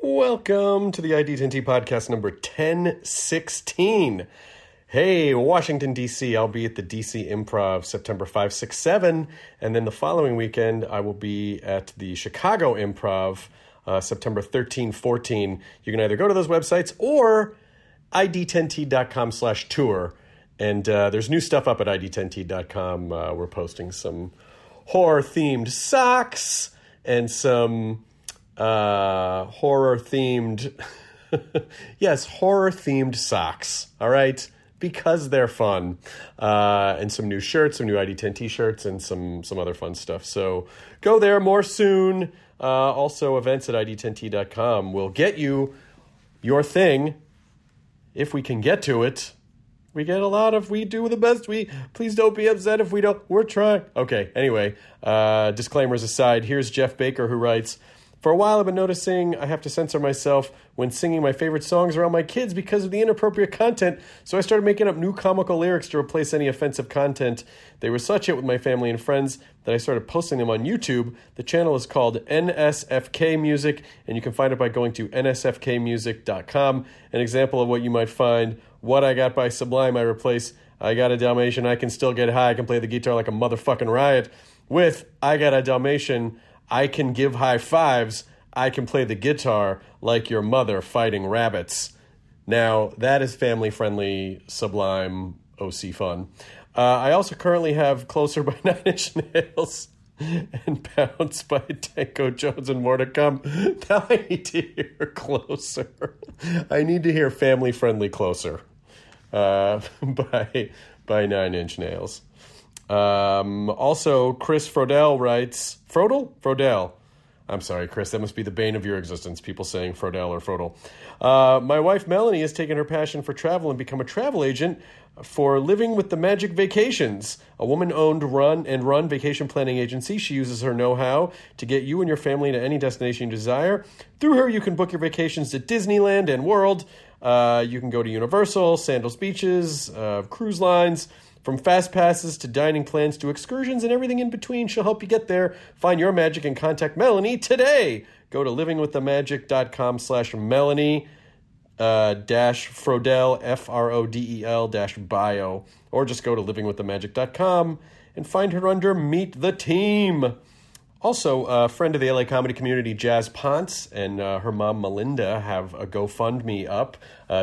Welcome to the ID10T podcast number 1016. Hey, Washington, D.C. I'll be at the D.C. Improv September 5, 6, 7. And then the following weekend, I will be at the Chicago Improv September 13, 14. You can either go to those websites or ID10T.com/tour. And there's new stuff up at ID10T.com. We're posting some horror-themed socks and some... horror-themed, yes, horror-themed socks, all right, because they're fun, and some new shirts, some new ID10 t-shirts, and some other fun stuff, so go there, more soon. Also, events at ID10T.com will get you your thing, if we can get to it. We get a lot of, we do the best we, please don't be upset if we don't, we're trying. Okay, anyway, disclaimers aside, here's Jeff Baker, who writes... For a while, I've been noticing I have to censor myself when singing my favorite songs around my kids because of the inappropriate content, so I started making up new comical lyrics to replace any offensive content. They were such hit with my family and friends that I started posting them on YouTube. The channel is called NSFK Music, and you can find it by going to nsfkmusic.com. An example of what you might find, What I Got by Sublime, I replace I Got a Dalmatian, I Can Still Get High, I Can Play the Guitar Like a Motherfucking Riot, with I Got a Dalmatian, I can give high fives. I can play the guitar like your mother fighting rabbits. Now, that is family-friendly, Sublime, OC fun. I also currently have Closer by Nine Inch Nails and Bounce by Danko Jones and more to come. Now I need to hear Closer. I need to hear family-friendly Closer by Nine Inch Nails. Also, Chris Frodel writes, Frodel. I'm sorry, Chris, that must be the bane of your existence, people saying Frodel or Frodel. My wife, Melanie, has taken her passion for travel and become a travel agent for Living with the Magic Vacations, a woman-owned run vacation planning agency. She uses her know-how to get you and your family to any destination you desire. Through her, you can book your vacations to Disneyland and World. You can go to Universal, Sandals Beaches, cruise lines. From fast passes to dining plans to excursions and everything in between, she'll help you get there. Find your magic and contact Melanie today. Go to livingwiththemagic.com/Melanie -Frodel, F-R-O-D-E-L -bio. Or just go to livingwiththemagic.com and find her under Meet the Team. Also, a friend of the LA comedy community, Jazz Ponce, and her mom, Melinda, have a GoFundMe up.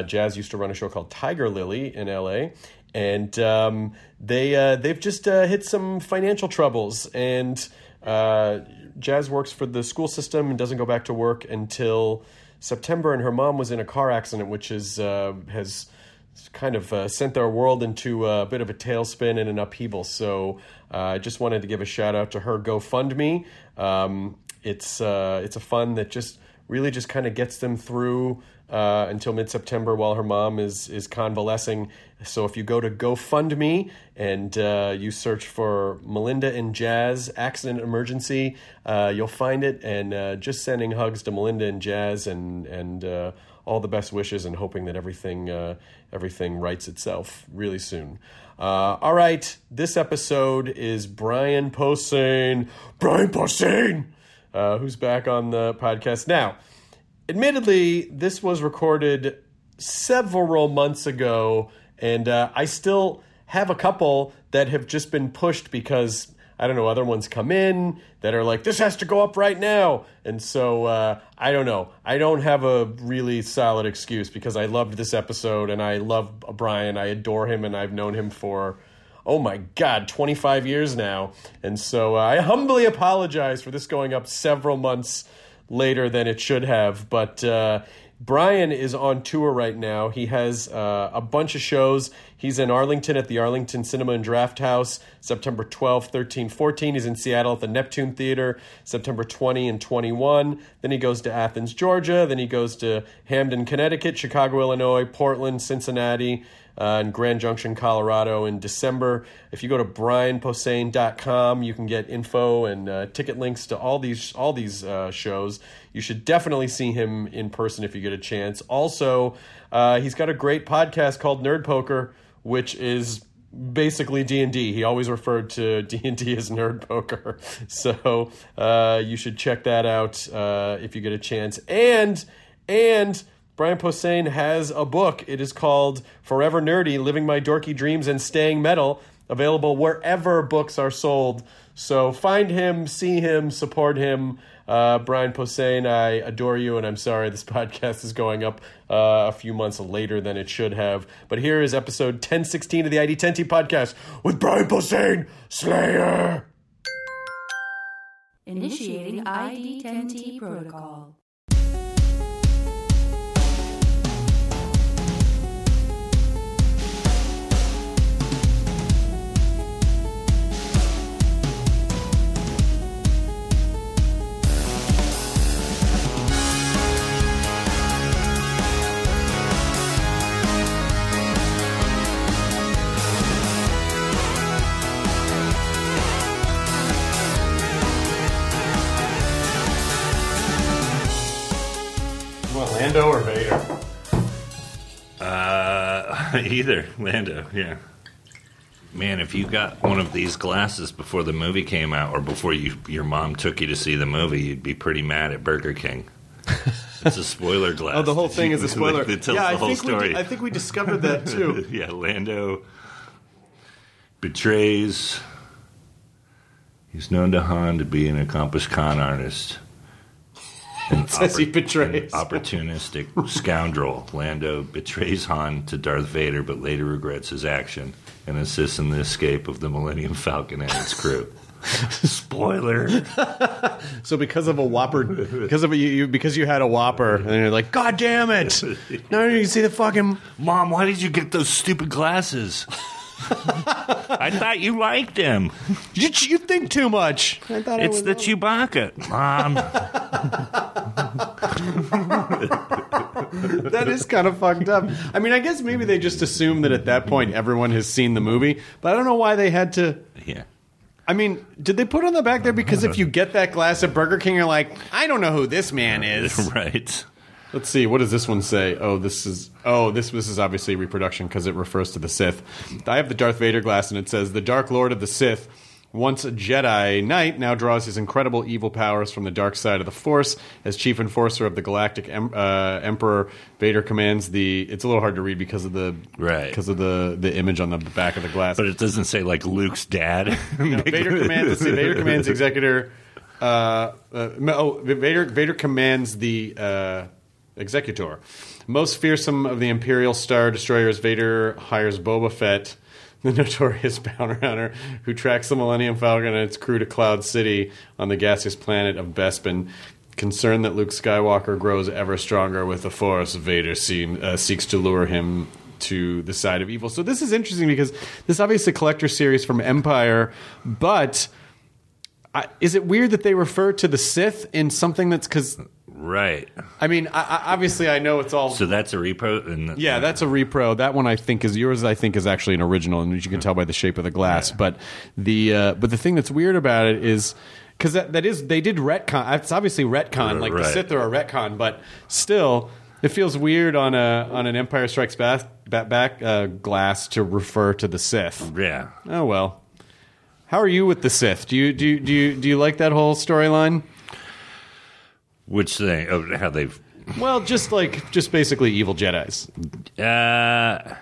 Jazz used to run a show called Tiger Lily in LA. And they've just hit some financial troubles. And Jazz works for the school system and doesn't go back to work until September. And her mom was in a car accident, which is has kind of sent our world into a bit of a tailspin and an upheaval. So I just wanted to give a shout out to her GoFundMe. It's a fund that just really just kind of gets them through until mid-September while her mom is convalescing. So if you go to GoFundMe and you search for Melinda and Jazz Accident Emergency, you'll find it. And just sending hugs to Melinda and Jazz and all the best wishes and hoping that everything rights itself really soon. All right, this episode is Brian Posehn. Brian Posehn! Who's back on the podcast now. Admittedly, this was recorded several months ago, and I still have a couple that have just been pushed because, I don't know, other ones come in that are like, this has to go up right now. And so, I don't know. I don't have a really solid excuse because I loved this episode, and I love Brian. I adore him, and I've known him for oh my God, 25 years now. And so I humbly apologize for this going up several months later than it should have. But Brian is on tour right now. He has a bunch of shows. He's in Arlington at the Arlington Cinema and Draft House, September 12, 13, 14. He's in Seattle at the Neptune Theater, September 20 and 21. Then he goes to Athens, Georgia. Then he goes to Hamden, Connecticut, Chicago, Illinois, Portland, Cincinnati, in Grand Junction, Colorado in December. If you go to brianposehn.com, you can get info and ticket links to all these shows. You should definitely see him in person if you get a chance. Also, he's got a great podcast called Nerd Poker, which is basically D&D. He always referred to D&D as Nerd Poker. So you should check that out if you get a chance. And Brian Posehn has a book. It is called Forever Nerdy, Living My Dorky Dreams and Staying Metal, available wherever books are sold. So find him, see him, support him. Brian Posehn, I adore you, and I'm sorry this podcast is going up a few months later than it should have. But here is episode 1016 of the ID10T podcast with Brian Posehn, Slayer. Initiating ID10T protocol. Lando or Vader? Either. Lando, yeah. Man, if you got one of these glasses before the movie came out or before your mom took you to see the movie, you'd be pretty mad at Burger King. It's a spoiler glass. Oh, the whole thing is a spoiler. It tells the whole story. I think we discovered that, too. Yeah, Lando betrays. He's known to Han to be an accomplished con artist. It says he betrays. An opportunistic scoundrel, Lando betrays Han to Darth Vader, but later regrets his action and assists in the escape of the Millennium Falcon and its crew. Spoiler. So because of a Whopper, because you had a Whopper, and you're like, God damn it! Now you can see the fucking Mom. Why did you get those stupid glasses? I thought you liked him. You think too much. I thought it's the Chewbacca, Mom. That is kind of fucked up. I mean, I guess maybe they just assume that at that point everyone has seen the movie, but I don't know why they had to. Yeah. I mean, did they put on the back there? Because if you get that glass at Burger King, you're like, I don't know who this man is. Right. Let's see. What does this one say? This is obviously a reproduction because it refers to the Sith. I have the Darth Vader glass, and it says, "The Dark Lord of the Sith, once a Jedi Knight, now draws his incredible evil powers from the dark side of the Force. As chief enforcer of the Galactic Emperor, Vader commands the." It's a little hard to read because of the because of the image on the back of the glass. But it doesn't say like Luke's dad. No, Vader commands Executor. Vader commands the. Executor. Most fearsome of the Imperial Star Destroyers, Vader hires Boba Fett, the notorious bounty hunter, who tracks the Millennium Falcon and its crew to Cloud City on the gaseous planet of Bespin. Concerned that Luke Skywalker grows ever stronger with the Force, Vader seeks to lure him to the side of evil. So this is interesting because this is obviously a collector series from Empire, but is it weird that they refer to the Sith in something that's... because? Right. I mean, obviously, I know it's all. So that's a repro. Yeah, that's a repro. That one I think is yours. I think is actually an original, and you can tell by the shape of the glass. Yeah. But the thing that's weird about it is because they did retcon. It's obviously retcon, like the Sith are a retcon, but still, it feels weird on an Empire Strikes Back glass to refer to the Sith. Yeah. Oh well. How are you with the Sith? Do you like that whole storyline? Which thing? Oh, how they've... Well, just basically evil Jedis. I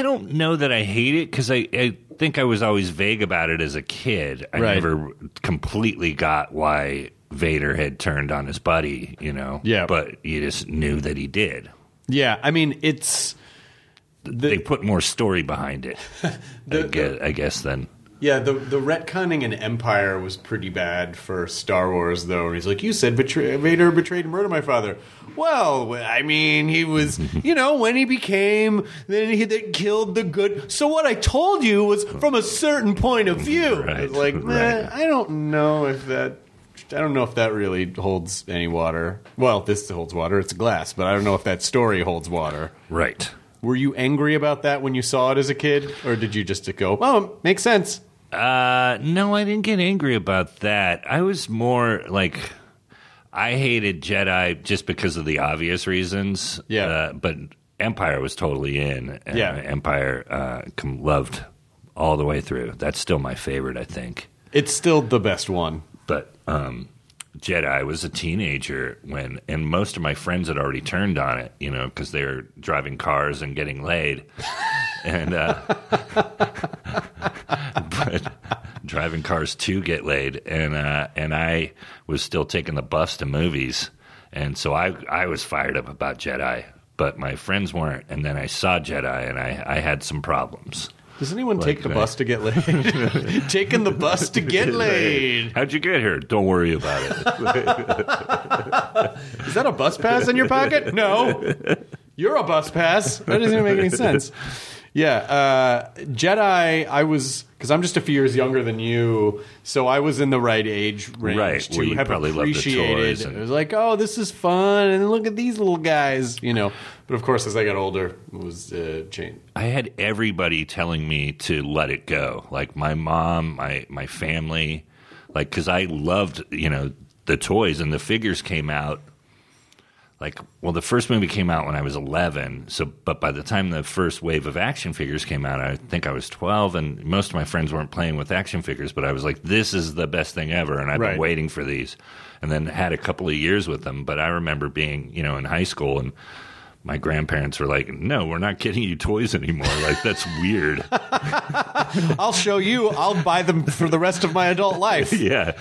don't know that I hate it, because I think I was always vague about it as a kid. I never completely got why Vader had turned on his buddy, you know? Yeah. But you just knew that he did. Yeah, I mean, it's... they put more story behind it. I guess then. Yeah, the retconning in Empire was pretty bad for Star Wars, though. He's like, you said Vader betrayed and murdered my father. Well, I mean, he was, you know, when he became, then he that killed the good. So what I told you was from a certain point of view. Right, like, right. I don't know if that really holds any water. Well, this holds water. It's glass, but I don't know if that story holds water. Right. Were you angry about that when you saw it as a kid? Or did you just go, oh, makes sense? No, I didn't get angry about that. I was more like, I hated Jedi just because of the obvious reasons. Yeah. But Empire was totally in. Yeah. Empire loved all the way through. That's still my favorite, I think. It's still the best one. But Jedi was a teenager when, and most of my friends had already turned on it, you know, because they were driving cars and getting laid, and but driving cars to get laid, and I was still taking the bus to movies, and so I was fired up about Jedi, but my friends weren't, and then I saw Jedi, and I had some problems. Does anyone take the bus to get laid? Taking the bus to get laid. How'd you get here? Don't worry about it. Is that a bus pass in your pocket? No. You're a bus pass. That doesn't even make any sense. Yeah. Jedi, I was, because I'm just a few years younger than you, so I was in the right age range to where you have probably appreciated. It was like, oh, this is fun, and look at these little guys, you know. But, of course, as I got older, it was changed. I had everybody telling me to let it go. Like, my mom, my family. Like, because I loved, you know, the toys. And the figures came out. Like, well, the first movie came out when I was 11. So, but by the time the first wave of action figures came out, I think I was 12. And most of my friends weren't playing with action figures. But I was like, this is the best thing ever. And I've been waiting for these. And then had a couple of years with them. But I remember being, you know, in high school and my grandparents were like, no, we're not getting you toys anymore. Like, that's weird. I'll show you. I'll buy them for the rest of my adult life. Yeah.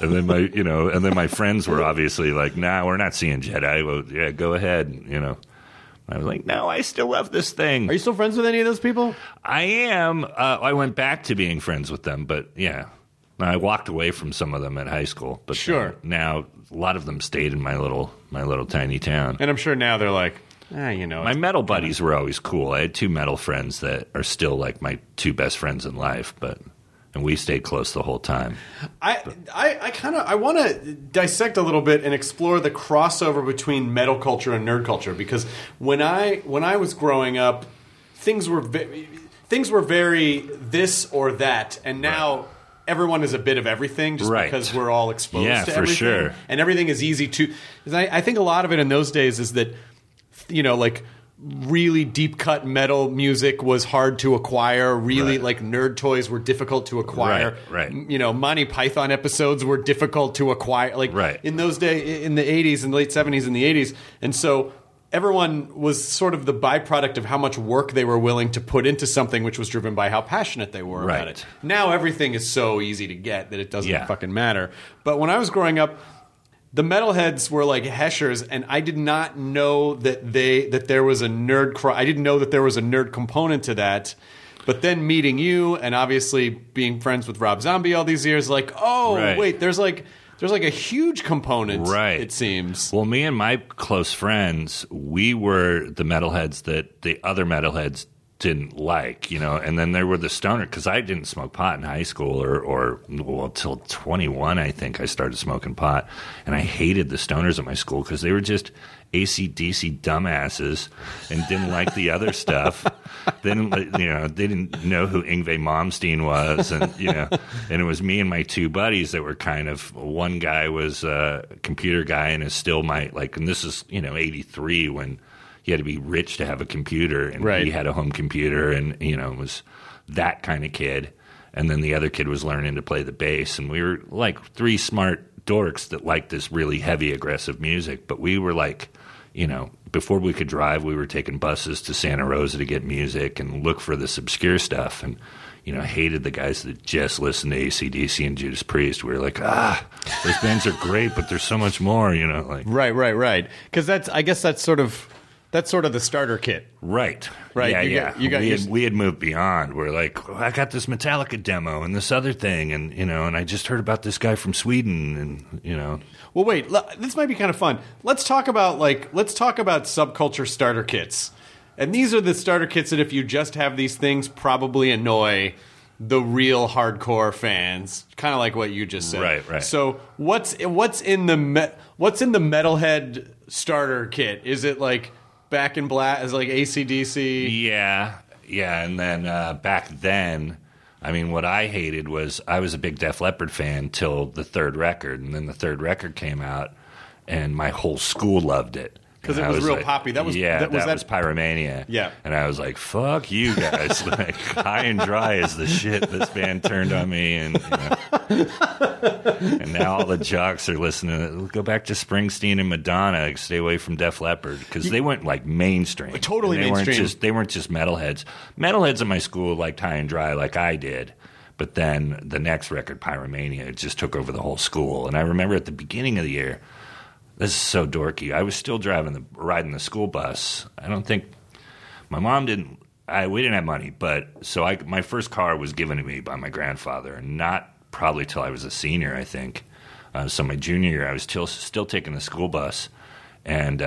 And then my friends were obviously like, nah, we're not seeing Jedi. Well, yeah, go ahead. You know, I was like, no, I still love this thing. Are you still friends with any of those people? I am. I went back to being friends with them, but yeah. I walked away from some of them at high school, but sure. Now a lot of them stayed in my little tiny town. And I'm sure now they're like, you know, my metal buddies were always cool. I had two metal friends that are still like my two best friends in life, and we stayed close the whole time. I want to dissect a little bit and explore the crossover between metal culture and nerd culture, because when I was growing up, things were very this or that, and now. Right. Everyone is a bit of everything just because we're all exposed to everything. For sure. And everything is easy to... I think a lot of it in those days is that, you know, like really deep-cut metal music was hard to acquire. Really, like nerd toys were difficult to acquire. Right. You know, Monty Python episodes were difficult to acquire. Like in those days, in the 80s, in the late 70s and the 80s. And so... everyone was sort of the byproduct of how much work they were willing to put into something, which was driven by how passionate they were about it. Now everything is so easy to get that it doesn't fucking matter. But when I was growing up, the metalheads were like heshers, and I did not know that there was a nerd. I didn't know that there was a nerd component to that. But then meeting you and obviously being friends with Rob Zombie all these years, like, oh wait, there's like a huge component, it seems. Well, me and my close friends, we were the metalheads that the other metalheads didn't like, you know. And then there were the stoner, because I didn't smoke pot in high school or till 21, I think, I started smoking pot. And I hated the stoners at my school because they were just AC/DC dumbasses and didn't like the other stuff. They didn't know who Yngwie Malmsteen was, and you know, and it was me and my two buddies that were kind of. One guy was a computer guy and is still my like. And this is, you know, 83 when you had to be rich to have a computer, and he had a home computer, and you know, was that kind of kid. And then the other kid was learning to play the bass, and we were like three smart dorks that liked this really heavy, aggressive music, but we were like. You know, before we could drive, we were taking buses to Santa Rosa to get music and look for this obscure stuff. And, you know, hated the guys that just listened to AC/DC and Judas Priest. We were like, those bands are great, but there's so much more, you know. Like, right. Because that's, I guess that's sort of That's sort of the starter kit. Right. Right. Yeah, we had moved beyond. We're like, oh, I got this Metallica demo and this other thing. And, you know, and I just heard about this guy from Sweden and, you know. Well, wait, this might be kind of fun. Let's talk about subculture starter kits. And these are the starter kits that if you just have these things, probably annoy the real hardcore fans, kind of like what you just said. Right, right. So what's in the metalhead starter kit? Is it like Back in Black? Is it like AC/DC? Yeah, yeah. And then back then, I mean, what I hated was I was a big Def Leppard fan till the third record, and then the third record came out, and my whole school loved it. Because it was real like, poppy. That was Pyromania. Yeah. And I was like, fuck you guys. Like, High and Dry is the shit this band turned on me. And, you know. And now all the jocks are listening. Go back to Springsteen and Madonna. Stay away from Def Leppard. Because they went, like, mainstream. Totally mainstream. They weren't just metalheads. Metalheads in my school liked High and Dry like I did. But then the next record, Pyromania, just took over the whole school. And I remember at the beginning of the year, this is so dorky. I was still riding the school bus. I don't think my mom didn't. We didn't have money, but my first car was given to me by my grandfather, and not probably till I was a senior, I think. So my junior year, I was still taking the school bus, and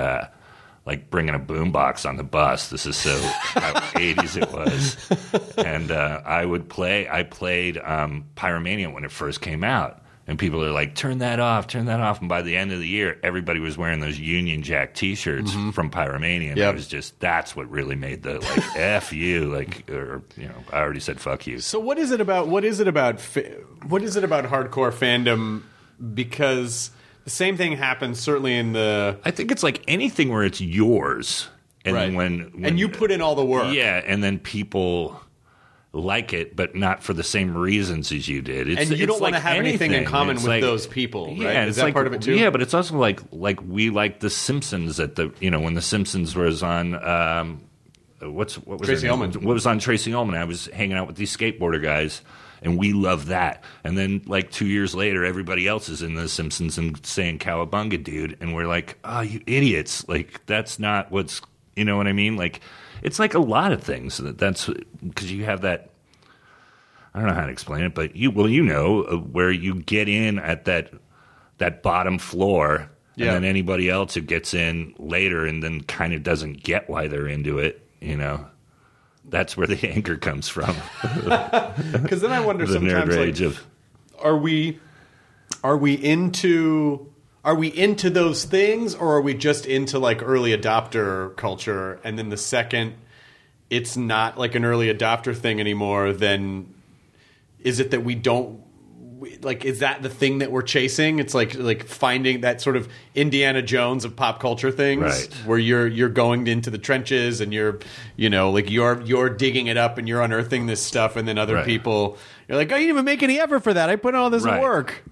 like bringing a boombox on the bus. This is so how 80s it was, and I would play. I played Pyromania when it first came out. And people are like, turn that off. And by the end of the year, everybody was wearing those Union Jack T-shirts from Pyromania. And It was just, that's what really made the, like, F you. Like, or, you know, I already said fuck you. So what is it about hardcore fandom? Because the same thing happens certainly in the... I think it's like anything where it's yours. And right. When and you put in all the work. Yeah, and then people... like it, but not for the same reasons as you did. It's, and you don't want to have anything in common with those people, right? Yeah, is that part of it too? Yeah, but it's also like we like The Simpsons at the, you know, when The Simpsons was on what was Tracy Ullman. What was on Tracy Ullman? I was hanging out with these skateboarder guys, and we love that. And then like 2 years later, everybody else is in The Simpsons and saying "Cowabunga, dude," and we're like, "Oh, you idiots!" Like that's not what's, you know what I mean? Like. It's like a lot of things. That's because you have that. I don't know how to explain it, but where you get in at that bottom floor, and then anybody else who gets in later and then kind of doesn't get why they're into it, you know. That's where the anger comes from. Because then I wonder sometimes, nerd rage are we into those things, or are we just into like early adopter culture? And then the second it's not like an early adopter thing anymore, then is it that we don't like? Is that the thing that we're chasing? It's like finding that sort of Indiana Jones of pop culture things, right. Where you're going into the trenches and you're, you know, like you're digging it up and you're unearthing this stuff, and then other right. people you're like, oh, you didn't even make any effort for that. I put in all this right. work.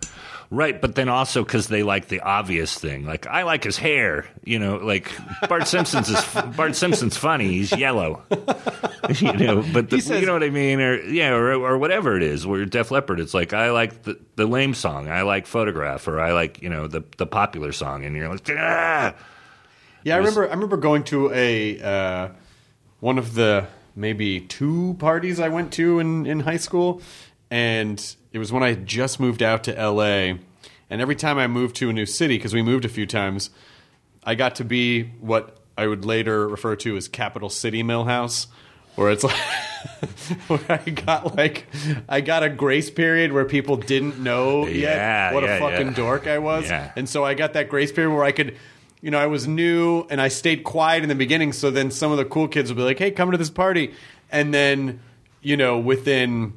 Right, but then also because they like the obvious thing. Like, I like his hair. You know, like, Bart Simpson's funny. He's yellow. You know, but you know what I mean? Or, yeah, or whatever it is. Where Def Leppard, it's like, I like the lame song. I like Photograph. Or I like, you know, the popular song. And you're like, ah! Yeah, I remember going to a one of the maybe two parties I went to in high school. And... it was when I had just moved out to L.A., and every time I moved to a new city, because we moved a few times, I got to be what I would later refer to as Capital City Millhouse, where it's like where I got a grace period where people didn't know yet what a fucking dork I was, and so I got that grace period where I could. You know, I was new, and I stayed quiet in the beginning, so then some of the cool kids would be like, hey, come to this party, and then, you know, within...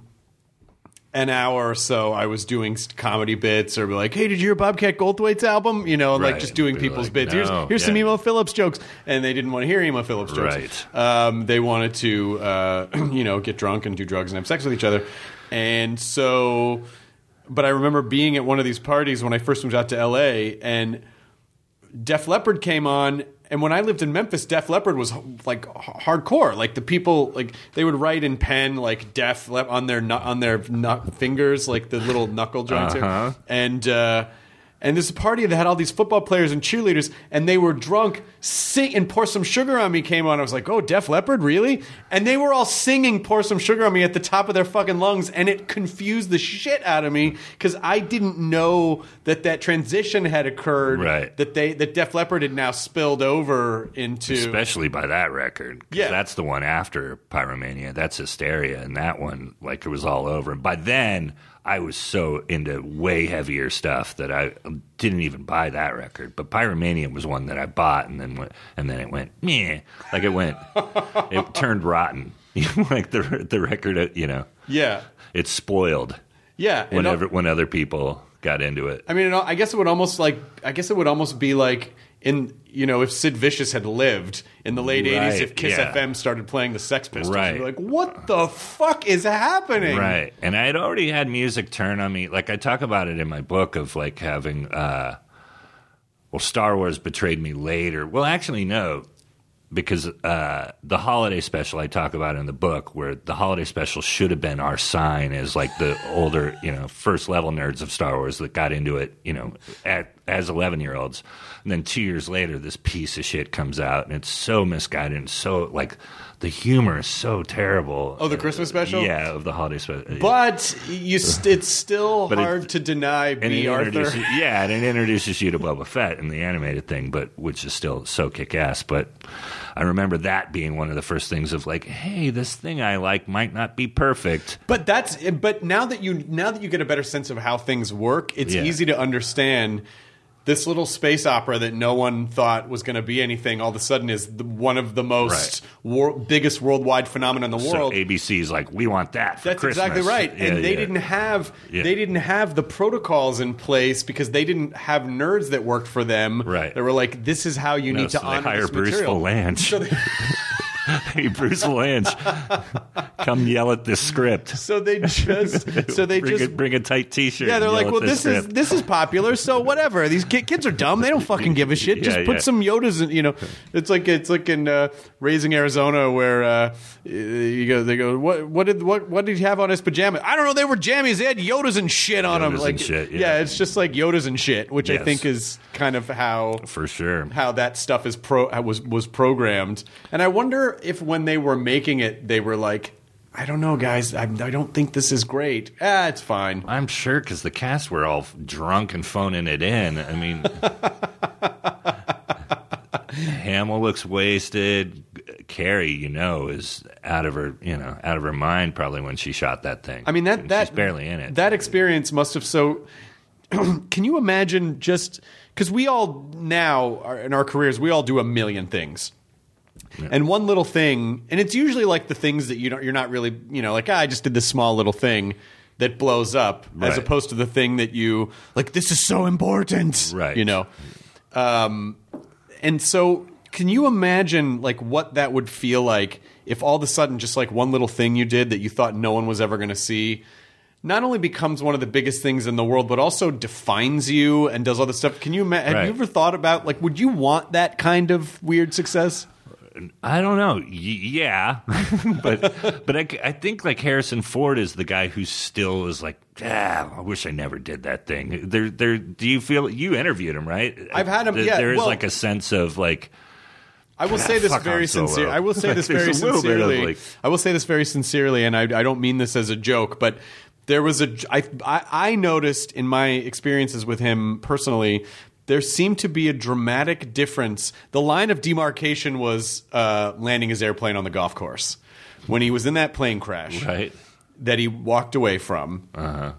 an hour or so, I was doing comedy bits or be like, hey, did you hear Bobcat Goldthwaite's album? You know, right. Like just doing people's bits. No. Here's some Emo Phillips jokes. And they didn't want to hear Emo Phillips jokes. Right. They wanted to, you know, get drunk and do drugs and have sex with each other. And so, but I remember being at one of these parties when I first moved out to L.A. and Def Leppard came on. And when I lived in Memphis, Def Leppard was like hardcore. Like the people, like they would write in pen like Def on their fingers, like the little knuckle joints. Uh-huh. Here. And And there's a party that had all these football players and cheerleaders, and they were drunk, sing, and Pour Some Sugar on Me came on. I was like, oh, Def Leppard, really? And they were all singing Pour Some Sugar on Me at the top of their fucking lungs, and it confused the shit out of me because I didn't know that that transition had occurred, right. that Def Leppard had now spilled over into... Especially by that record. Yeah. That's the one after Pyromania. That's Hysteria, and that one, like, it was all over. And by then... I was so into way heavier stuff that I didn't even buy that record. But Pyromania was one that I bought, and then it went meh. Like it turned rotten. Like the record, you know. Yeah. It spoiled. Yeah. When other people got into it. I mean, I guess it would almost be like in, you know, if Sid Vicious had lived in the late 80s, if Kiss FM started playing the Sex Pistols, right. You'd be like, what the fuck is happening? Right. And I had already had music turn on me. Like, I talk about it in my book of, like, having, Star Wars betrayed me later. Well, actually, no, because the holiday special I talk about in the book, where the holiday special should have been our sign as, like, the older, you know, first-level nerds of Star Wars that got into it, you know, as 11-year-olds. And then 2 years later, this piece of shit comes out, and it's so misguided and so, like, the humor is so terrible. Oh, the Christmas special? Yeah, of the holiday special. But it's still hard to deny B. Arthur. Yeah, and it introduces you to Boba Fett in the animated thing, but which is still so kick-ass. But I remember that being one of the first things of, like, hey, this thing I like might not be perfect. But now that you get a better sense of how things work, it's easy to understand. This little space opera that no one thought was going to be anything all of a sudden is one of the most biggest worldwide phenomenon in the world. So ABC's like, we want that for Christmas. That's exactly right. Yeah, and they didn't have the protocols in place because they didn't have nerds that worked for them. Right. They were like, this is how you need to honor this material. Hey, Bruce Valanche, come yell at this script. So they just bring a tight T-shirt. Yeah, they're like, well, this is popular, so whatever. These kids are dumb; they don't fucking give a shit. Just put some Yodas in. You know, it's like in Raising Arizona, where you go. They go, what did he have on his pajamas? I don't know. They were jammies. They had Yodas and shit on them. Like, shit, yeah, it's just like Yodas and shit, which I think is kind of how, for sure, how that stuff is was programmed. And I wonder if when they were making it, they were like, I don't know, guys, I don't think this is great. It's fine. I'm sure, because the cast were all drunk and phoning it in. I mean, Hamill looks wasted. Carrie, you know, is out of her mind probably when she shot that thing. I mean, she's barely in it. That experience must have so... Can you imagine just... Because we all now, in our careers, we all do a million things. Yeah. And one little thing, and it's usually like the things that you're not really, you know, like, I just did this small little thing that blows up, as opposed to the thing that you like, this is so important, right? You know, and so can you imagine like what that would feel like if all of a sudden just like one little thing you did that you thought no one was ever going to see not only becomes one of the biggest things in the world, but also defines you and does all this stuff? Can you have you ever thought about, like, would you want that kind of weird success? I don't know. Yeah. but I think, like, Harrison Ford is the guy who still is like, I wish I never did that thing. Do you feel – you interviewed him, right? I've had him, There is, like, a sense of, like – I will say this very sincerely. I will say this very sincerely, and I don't mean this as a joke, but there was a – I noticed in my experiences with him personally – there seemed to be a dramatic difference. The line of demarcation was landing his airplane on the golf course when he was in that plane crash that he walked away from. Uh-huh.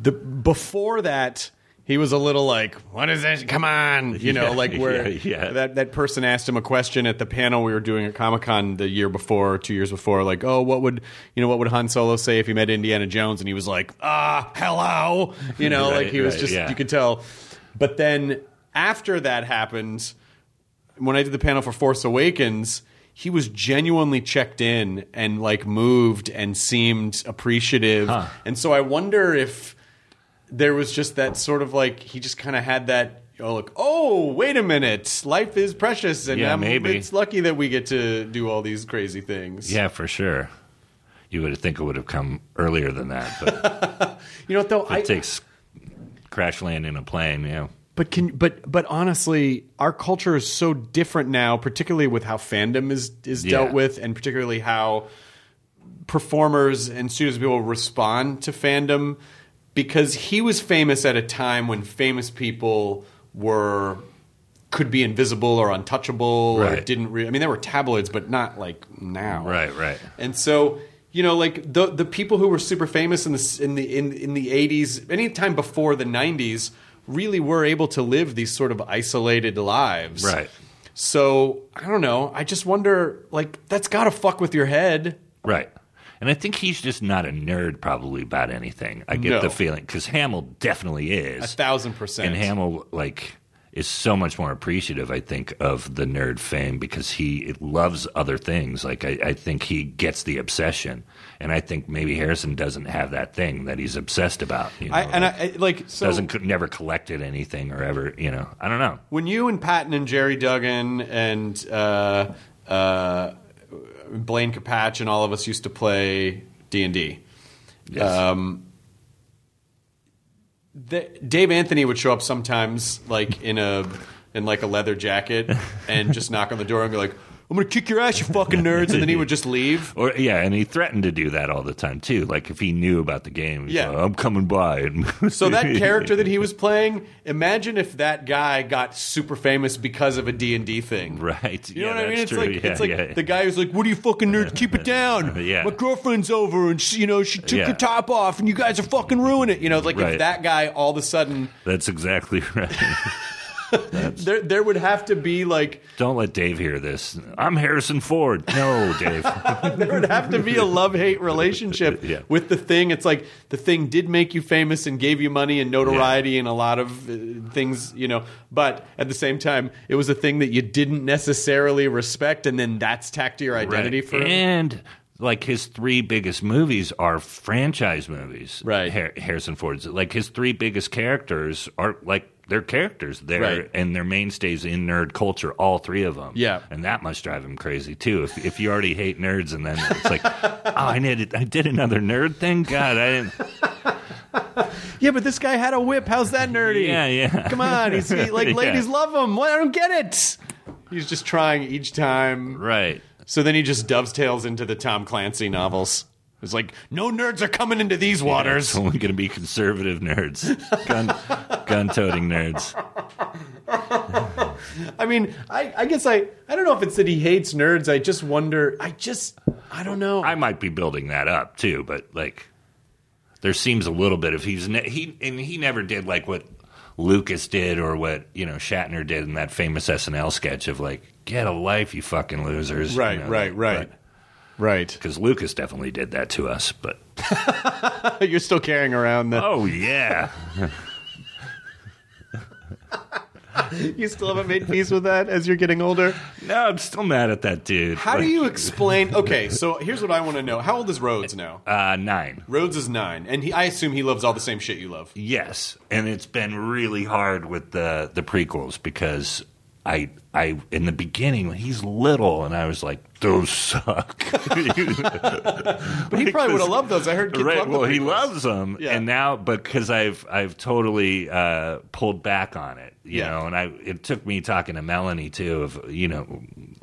Before that, he was a little like, what is this? Come on. You know, like where that person asked him a question at the panel we were doing at Comic-Con the year before, 2 years before, like, oh, what would Han Solo say if he met Indiana Jones? And he was like, hello. You know, like he was you could tell. But then after that happened, when I did the panel for Force Awakens, he was genuinely checked in and, like, moved and seemed appreciative. Huh. And so I wonder if there was just that sort of, like, he just kind of had that, wait a minute, life is precious. And it's lucky that we get to do all these crazy things. Yeah, for sure. You would think it would have come earlier than that. But you know what, though? It takes crash land in a plane, yeah. But but honestly, our culture is so different now, particularly with how fandom is dealt with, and particularly how performers and studios people respond to fandom, because he was famous at a time when famous people were could be invisible or untouchable, right. or didn't really. I mean, there were tabloids, but not like now. Right, right. And so, you know, like the people who were super famous in the 80s, any time before the 90s, really were able to live these sort of isolated lives. Right. So, I don't know. I just wonder, like, that's got to fuck with your head. Right. And I think he's just not a nerd probably about anything. I get the feeling. Because Hamill definitely is. 1,000%. And Hamill, like, is so much more appreciative, I think, of the nerd fame because he loves other things. Like, I think he gets the obsession. And I think maybe Harrison doesn't have that thing that he's obsessed about. You know, never collected anything or ever, you know. I don't know. When you and Patton and Jerry Duggan and Blaine Capatch and all of us used to play D&D, yes. Dave Anthony would show up sometimes, like in a leather jacket, and just knock on the door and be like, "I'm gonna kick your ass, you fucking nerds," and then he would just leave. Or and he threatened to do that all the time too. Like if he knew about the game, he'd go, "I'm coming by." So that character that he was playing, imagine if that guy got super famous because of a D&D thing, right? You know what I mean? It's true. Like the guy who's like, "What are you fucking nerds? Keep it down. My girlfriend's over, and she took her top off, and you guys are fucking ruining it." You know, like if that guy all of a sudden. That's exactly right. There would have to be like... Don't let Dave hear this. I'm Harrison Ford. No, Dave. There would have to be a love-hate relationship with the thing. It's like the thing did make you famous and gave you money and notoriety and a lot of things, you know. But at the same time, it was a thing that you didn't necessarily respect, and then that's tacked to your identity for him. And... like his three biggest movies are franchise movies. Right. Harrison Ford's. Like his three biggest characters are like their characters there and their mainstays in nerd culture, all three of them. Yeah. And that must drive him crazy too. If you already hate nerds and then it's like, oh, I did another nerd thing? God, I didn't. Yeah, but this guy had a whip. How's that nerdy? Yeah, yeah. Come on. Ladies love him. I don't get it. He's just trying each time. Right. So then he just dovetails into the Tom Clancy novels. It's like, no nerds are coming into these waters. It's only going to be conservative nerds. Gun-toting nerds. I mean, I guess I don't know if it's that he hates nerds. I just wonder. I don't know. I might be building that up, too. But, like, there seems a little bit of he never did, like, what Lucas did or what, you know, Shatner did in that famous SNL sketch of, like, get a life, you fucking losers. Right, you know, right. Because Lucas definitely did that to us, but... You're still carrying around the... Oh, yeah. You still haven't made peace with that as you're getting older? No, I'm still mad at that dude. How do you explain... Okay, so here's what I want to know. How old is Rhodes now? 9. Rhodes is 9. And I assume he loves all the same shit you love. Yes. And it's been really hard with the prequels because... I in the beginning when he's little and I was like, those suck. But he probably would have loved those. I heard kids love them. Well, he loves them, and now because I've totally pulled back on it, you know. And it took me talking to Melanie too, of you know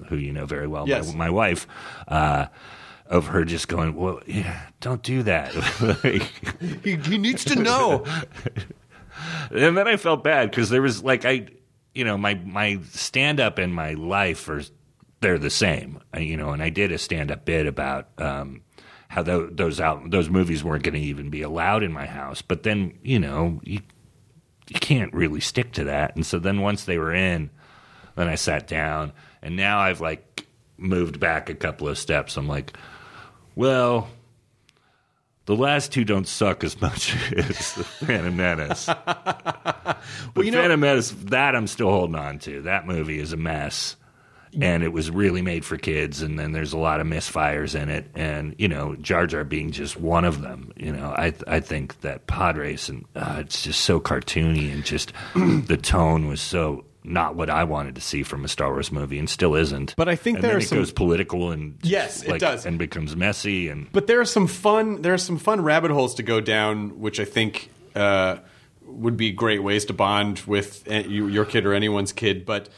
who you know very well, my wife. Of her just going, well, yeah, don't do that. Like, he needs to know. And then I felt bad because there was like You know, my stand-up and my life, they're the same, you know, and I did a stand-up bit about how those movies weren't going to even be allowed in my house. But then, you know, you can't really stick to that. And so then once they were in, then I sat down, and now I've, like, moved back a couple of steps. I'm like, well... The last two don't suck as much as The Phantom Menace. But well, you know, Phantom Menace, that I'm still holding on to. That movie is a mess, and it was really made for kids, and then there's a lot of misfires in it, and, you know, Jar Jar being just one of them. You know, I think that pod race, and it's just so cartoony, and just the tone was so... not what I wanted to see from a Star Wars movie, and still isn't. But I think it goes political and it does, and becomes messy. But there are some fun rabbit holes to go down, which I think would be great ways to bond with your kid or anyone's kid, but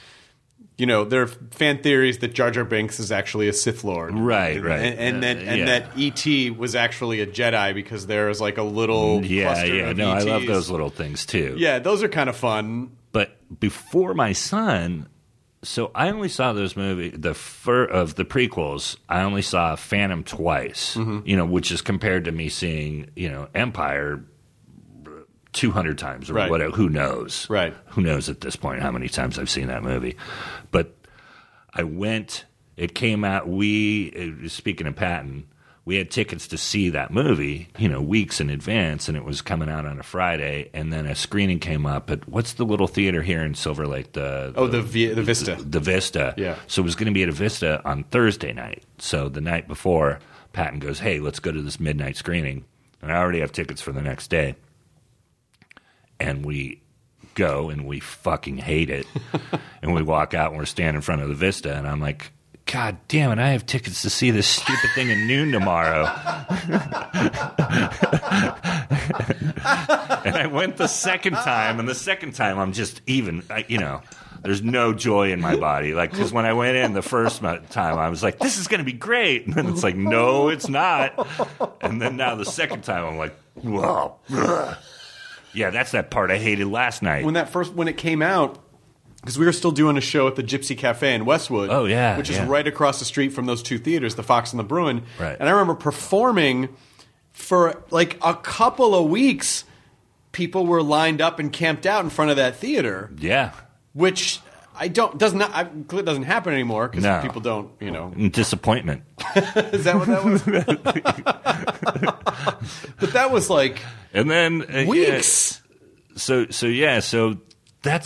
you know, there are fan theories that Jar Jar Binks is actually a Sith Lord. Right. And that E.T. was actually a Jedi because there is like a little cluster of no, ETs. I love those little things too. Yeah, those are kind of fun. But before my son, so I only saw this movie, of the prequels, I only saw Phantom twice, you know, which is compared to me seeing, you know, Empire 200 times or whatever. Who knows? Right. Who knows at this point how many times I've seen that movie? But I went. It came out. Speaking of Patton, we had tickets to see that movie, you know, weeks in advance, and it was coming out on a Friday. And then a screening came up at what's the little theater here in Silver Lake? The Vista. The Vista. Yeah. So it was going to be at a Vista on Thursday night. So the night before, Patton goes, "Hey, let's go to this midnight screening," and I already have tickets for the next day. And we go and we fucking hate it. And we walk out and we're standing in front of the Vista. And I'm like, God damn it, I have tickets to see this stupid thing at noon tomorrow. And I went the second time. And the second time I'm just even, you know, there's no joy in my body. Like, because when I went in the first time, I was like, this is going to be great. And then it's like, no, it's not. And then now the second time, I'm like, whoa. Yeah, that's that part I hated last night. When it came out, because we were still doing a show at the Gypsy Cafe in Westwood. Oh, yeah. Which is right across the street from those two theaters, the Fox and the Bruin. Right. And I remember performing for like a couple of weeks. People were lined up and camped out in front of that theater. Yeah. Which it doesn't happen anymore because people don't, you know. Disappointment. Is that what that was? But that was like... And then weeks. So that's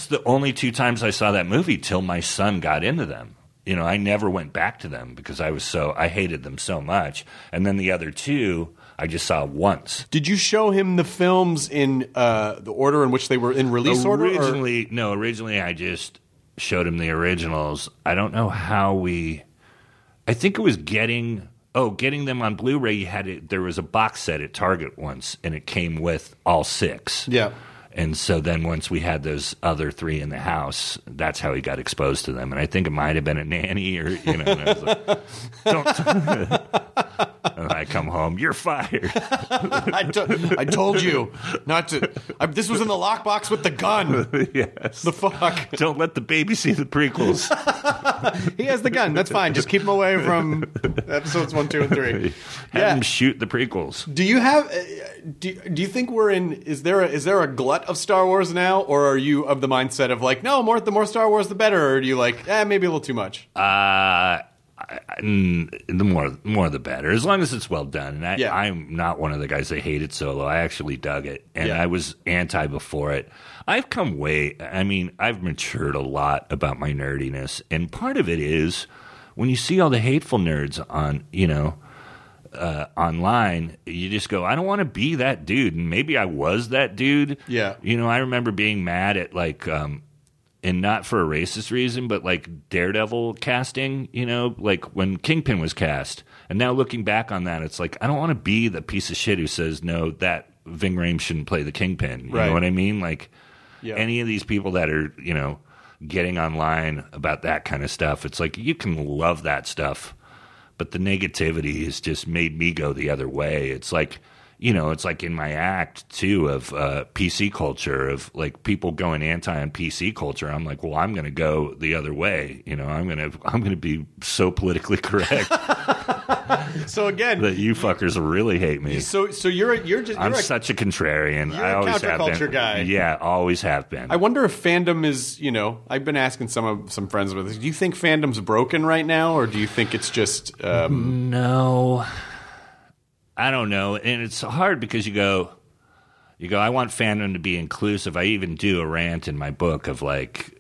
the only two times I saw that movie till my son got into them. You know, I never went back to them because I hated them so much. And then the other two I just saw once. Did you show him the films in the order in which they were in release order? Originally I just showed him the originals. I don't know how I think it was getting them on Blu-ray. There was a box set at Target once, and it came with all six. Yeah. And so then once we had those other three in the house, that's how he got exposed to them. And I think it might have been a nanny or, you know, and I was like, don't. And I come home, you're fired. I told you not to. This was in the lockbox with the gun. Yes. The fuck. Don't let the baby see the prequels. He has the gun. That's fine. Just keep him away from episodes 1, 2, and 3. Have him shoot the prequels. Do you have? Do you think we're in? Is there a glut of Star Wars now, or are you of the mindset of like, no, the more Star Wars the better, or do you like, maybe a little too much? The more the better, as long as it's well done. And I'm not one of the guys that hated Solo. I actually dug it, and I was anti before it. I've come way. I mean, I've matured a lot about my nerdiness, and part of it is when you see all the hateful nerds on, you know, online. You just go, I don't want to be that dude, and maybe I was that dude. Yeah, you know, I remember being mad at like. And not for a racist reason, but like Daredevil casting, you know, like when Kingpin was cast. And now looking back on that, it's like, I don't want to be the piece of shit who says, no, that Ving Rhames shouldn't play the Kingpin. You know what I mean? Like any of these people that are, you know, getting online about that kind of stuff, it's like you can love that stuff, but the negativity has just made me go the other way. It's like, you know, it's like in my act, too, of PC culture, of, like, people going anti on PC culture. I'm like, well, I'm going to go the other way. You know, I'm going to be so politically correct. So, again. That you fuckers really hate me. So you're just... I'm such a contrarian. You're I always have been. A counterculture guy. Yeah, always have been. I wonder if fandom is, you know, I've been asking some friends about this. Do you think fandom's broken right now, or do you think it's just... No... I don't know, and it's hard because you go. I want fandom to be inclusive. I even do a rant in my book of going,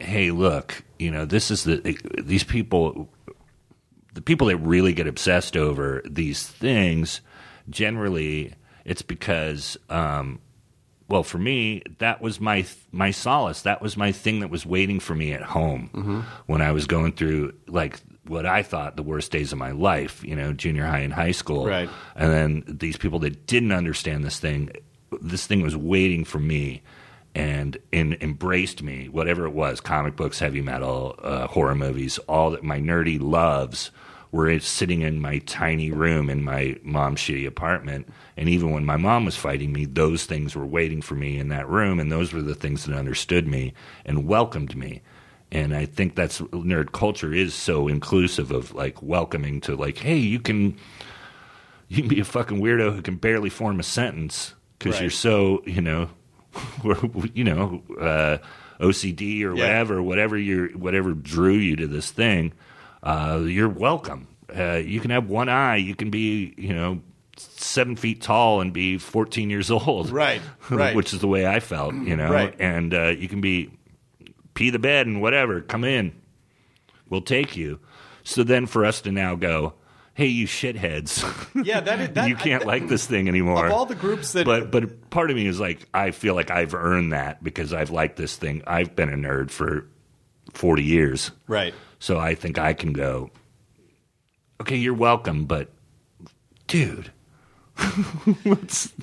hey, look, you know, this is the people that really get obsessed over these things. Generally, it's because, for me, that was my solace. That was my thing that was waiting for me at home when I was going through like. What I thought the worst days of my life, you know, junior high and high school. Right. And then these people that didn't understand this thing this thing was waiting for me and embraced me, whatever it was, comic books, heavy metal, horror movies, all that my nerdy loves were sitting in my tiny room in my mom's shitty apartment. And even when my mom was fighting me, those things were waiting for me in that room, and those were the things that understood me and welcomed me. And I think that's nerd culture is so inclusive of, like, welcoming to, like, hey, you can be a fucking weirdo who can barely form a sentence because you're so, OCD or whatever drew you to this thing. You're welcome. You can have one eye. You can be, 7 feet tall and be 14 years old. Right. Which is the way I felt, Right. And you can be pee the bed and whatever. Come in. We'll take you. So then for us to now go, hey, you shitheads. Yeah, that you can't like this thing anymore. Of all the groups that... But part of me is like, I feel like I've earned that because I've liked this thing. I've been a nerd for 40 years. Right. So I think I can go, okay, you're welcome, but dude,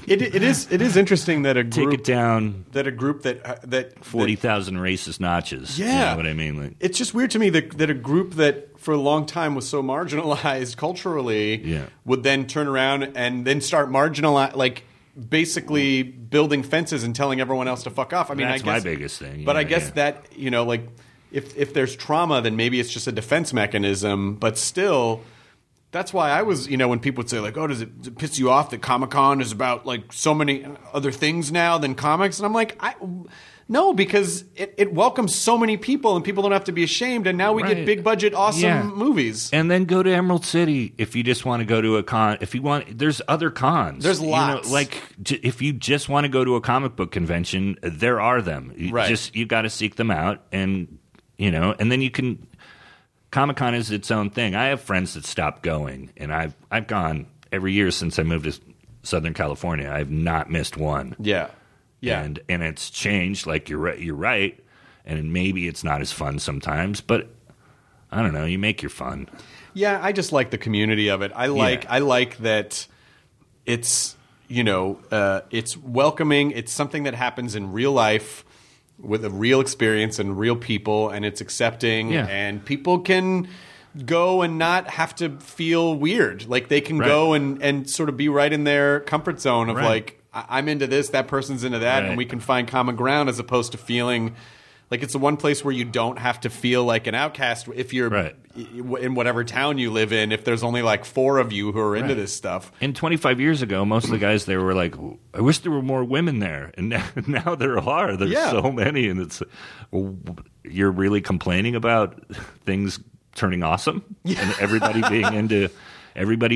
it is interesting that a group take it down, that a group that 40,000 racist notches. Yeah, you know what I mean. Like, it's just weird to me that a group that for a long time was so marginalized culturally, would then turn around and then start marginalizing, like, basically building fences and telling everyone else to fuck off. I mean, that's my biggest thing. Yeah, but I guess that like. If there's trauma, then maybe it's just a defense mechanism. But still, that's why I was, when people would say, like, oh, does it piss you off that Comic-Con is about, like, so many other things now than comics? And I'm like, no, because it welcomes so many people and people don't have to be ashamed. And now we get big budget, awesome movies. And then go to Emerald City if you just want to go to a con. If you want, there's other cons. There's lots. If you just want to go to a comic book convention, there are them. You got to seek them out and... and then you can. Comic-Con is its own thing. I have friends that stopped going, and I've gone every year since I moved to Southern California. I've not missed one. Yeah. And it's changed. Like you're right, and maybe it's not as fun sometimes, but I don't know. You make your fun. Yeah, I just like the community of it. I like that. It's it's welcoming. It's something that happens in real life. With a real experience and real people, and it's accepting, and people can go and not have to feel weird. Like, they can go and sort of be right in their comfort zone of like, I'm into this, that person's into that, and we can find common ground, as opposed to feeling like it's the one place where you don't have to feel like an outcast if you're in whatever town you live in, if there's only like four of you who are into this stuff. And 25 years ago, most of the guys there were like, I wish there were more women there. And now there are. There's so many. And it's, you're really complaining about things turning awesome and everybody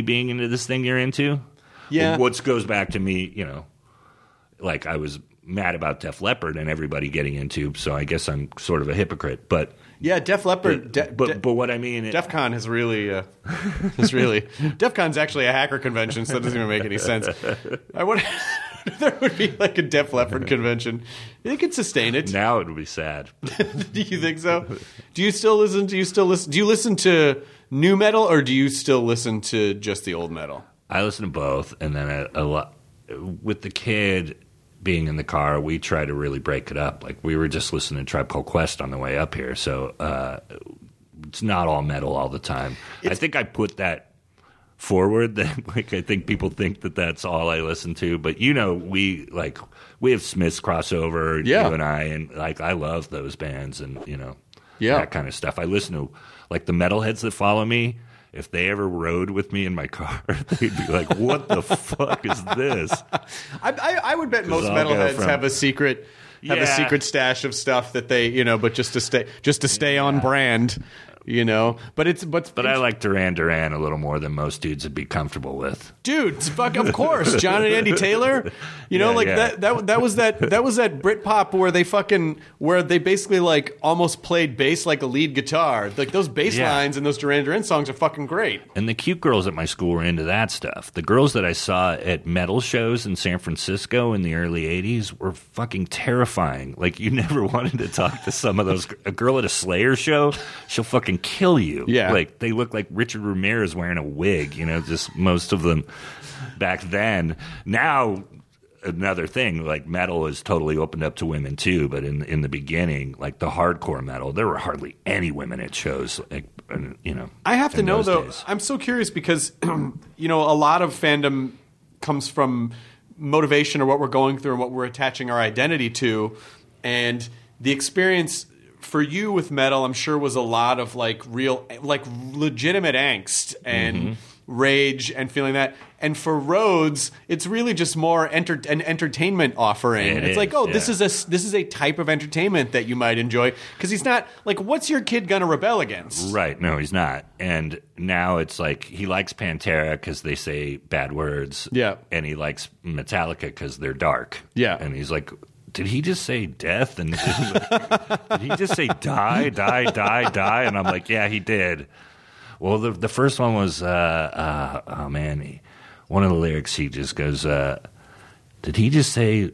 being into this thing you're into. Yeah. What goes back to me, like, I was mad about Def Leppard and everybody getting into, so I guess I'm sort of a hypocrite. But yeah, Def Leppard. But what I mean, DEF CON has really, DEF CON's actually a hacker convention, so that doesn't even make any sense. I wonder if there would be like a Def Leppard convention. They could sustain it. Now it would be sad. Do you think so? Do you listen to new metal, or do you still listen to just the old metal? I listen to both, and then a lot with the kid. Being in the car, we try to really break it up. Like, we were just listening to Tribe Called Quest on the way up here, so it's not all metal all the time. I think I put that forward. That, like, I think people think that that's all I listen to, but we have Smiths crossover, you and I, and like, I love those bands and that kind of stuff. I listen to, like, the metalheads that follow me. If they ever rode with me in my car, they'd be like, what the fuck is this? I would bet most metalheads have a secret stash of stuff that they, but just to stay on brand, But I like Duran Duran a little more than most dudes would be comfortable with. Dude, fuck, of course, John and Andy Taylor. That was that Britpop where they basically like almost played bass like a lead guitar. Like, those bass lines and those Duran Duran songs are fucking great. And the cute girls at my school were into that stuff. The girls that I saw at metal shows in San Francisco in the early '80s were fucking terrifying. Like, you never wanted to talk to some of those. A girl at a Slayer show, she'll fucking kill you. Yeah. Like, they look like Richard Ramirez wearing a wig, just most of them back then. Now another thing, like metal is totally opened up to women too, but in the beginning, like the hardcore metal, there were hardly any women at shows, like, you know. I have to know though, days. I'm so curious because you know, a lot of fandom comes from motivation or what we're going through and what we're attaching our identity to, and the experience for you with metal, I'm sure, was a lot of like real, like legitimate angst and rage and feeling that. And for Rhodes, it's really just more an entertainment offering. It's like, oh, this is a type of entertainment that you might enjoy, because he's not like, what's your kid gonna rebel against? Right? No, he's not. And now it's like he likes Pantera because they say bad words. Yeah. And he likes Metallica because they're dark. Yeah. And he's like, did he just say death? And did he just say die, die, die, die? And I'm like, yeah, he did. Well, the first one was, oh man, one of the lyrics, he just goes, did he just say,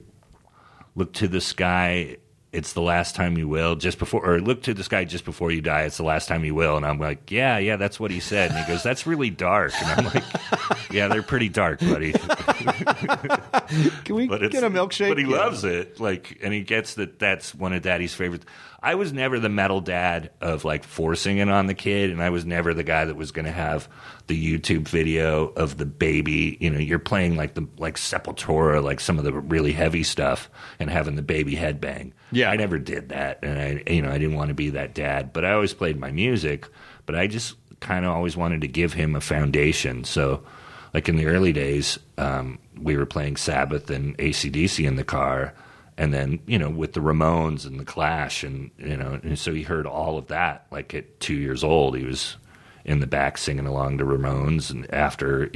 look to the sky, it's the last time you will, just before, or look to the sky just before you die, it's the last time you will. And I'm like, yeah, that's what he said. And he goes, that's really dark. And I'm like, yeah, they're pretty dark, buddy. Can we get a milkshake? But he loves it. Like, and he gets that that's one of daddy's favorites. I was never the metal dad of like forcing it on the kid, and I was never the guy that was going to have the YouTube video of the baby. You know, you're playing like the Sepultura, like some of the really heavy stuff, and having the baby headbang. Yeah, I never did that, and I didn't want to be that dad. But I always played my music, but I just kind of always wanted to give him a foundation. So, like in the early days, we were playing Sabbath and AC/DC in the car. And then, you know, with the Ramones and the Clash, and, you know, and so he heard all of that. Like at 2 years old, he was in the back singing along to Ramones, and after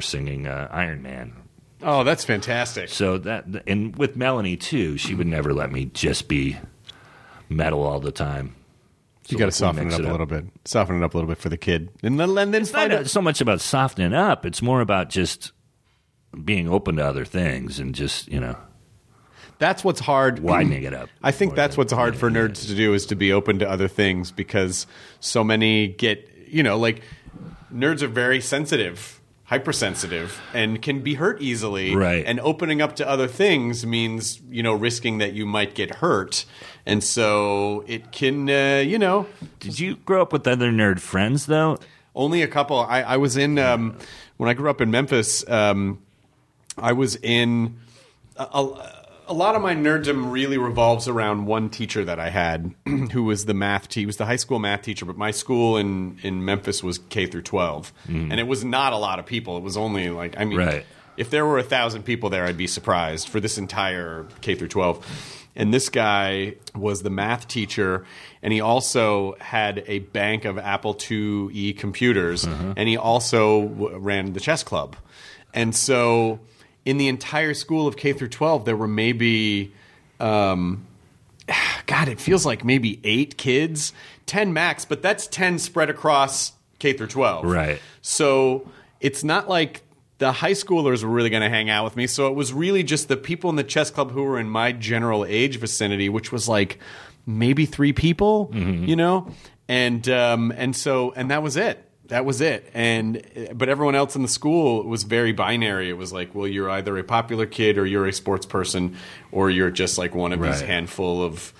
singing Iron Man. Oh, that's fantastic. So that, and with Melanie too, she would never let me just be metal all the time. So you got to soften it up a little bit for the kid. And then it's not so much about softening up. It's more about just being open to other things and just, you know. That's what's hard. Widening it up. I think that's what's hard for nerds to do, is to be open to other things, because so many get, you know, like nerds are very sensitive, hypersensitive, and can be hurt easily. Right. And opening up to other things means, you know, risking that you might get hurt. And so it can, you know. Did you grow up with other nerd friends, though? Only a couple. I was in, when I grew up in Memphis, I was in a lot of my nerddom really revolves around one teacher that I had, who was the math teacher. He was the high school math teacher, but my school in Memphis was K through 12, and it was not a lot of people. It was only like, I mean, if there were 1,000 people there, I'd be surprised for this entire K through 12. And this guy was the math teacher, and he also had a bank of Apple IIe computers, and he also ran the chess club, and so. In the entire school of K through 12, there were maybe, it feels like maybe 8 kids, 10 max, but that's 10 spread across K through 12. Right. So it's not like the high schoolers were really going to hang out with me. So it was really just the people in the chess club who were in my general age vicinity, which was like maybe 3 people, you know, and that was it. That was it, but everyone else in the school was very binary. It was like, well, you're either a popular kid or you're a sports person, or you're just like one of these handful of,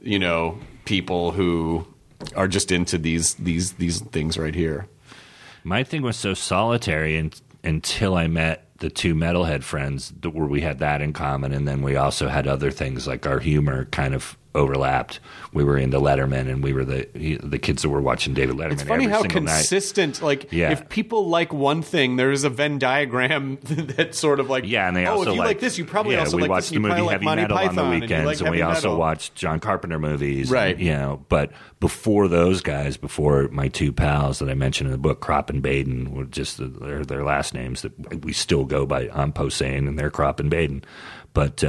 you know, people who are just into these things right here. My thing was so solitary until I met the 2 metalhead friends where we had that in common, and then we also had other things, like our humor kind of overlapped. We were into Letterman, and we were the kids that were watching David Letterman. It's funny every how consistent. Night. Like, if people like one thing, there is a Venn diagram that sort of like, and they also if you like this, you probably also like this. We watched the movie Heavy Metal on the weekends, and we also watched John Carpenter movies, right? And, you know, but before those guys, before my 2 pals that I mentioned in the book, Kropp and Baden, were just their last names that we still go by. I'm Posehn, and they're Kropp and Baden, but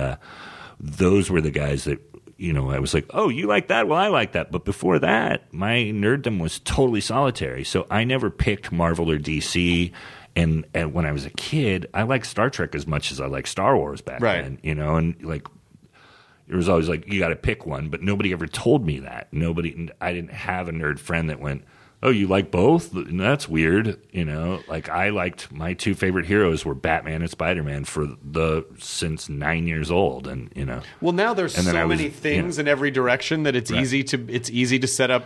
those were the guys that. You know, I was like, oh, you like that? Well, I like that. But before that, my nerddom was totally solitary. So I never picked Marvel or DC. And when I was a kid, I liked Star Trek as much as I liked Star Wars back then. You know, and like it was always like, you got to pick one. But nobody ever told me that. I didn't have a nerd friend that went, oh, you like both? That's weird. You know, like I liked, my two favorite heroes were Batman and Spider-Man since 9 years old. And, you know, well, now there's so many things in every direction that it's easy to set up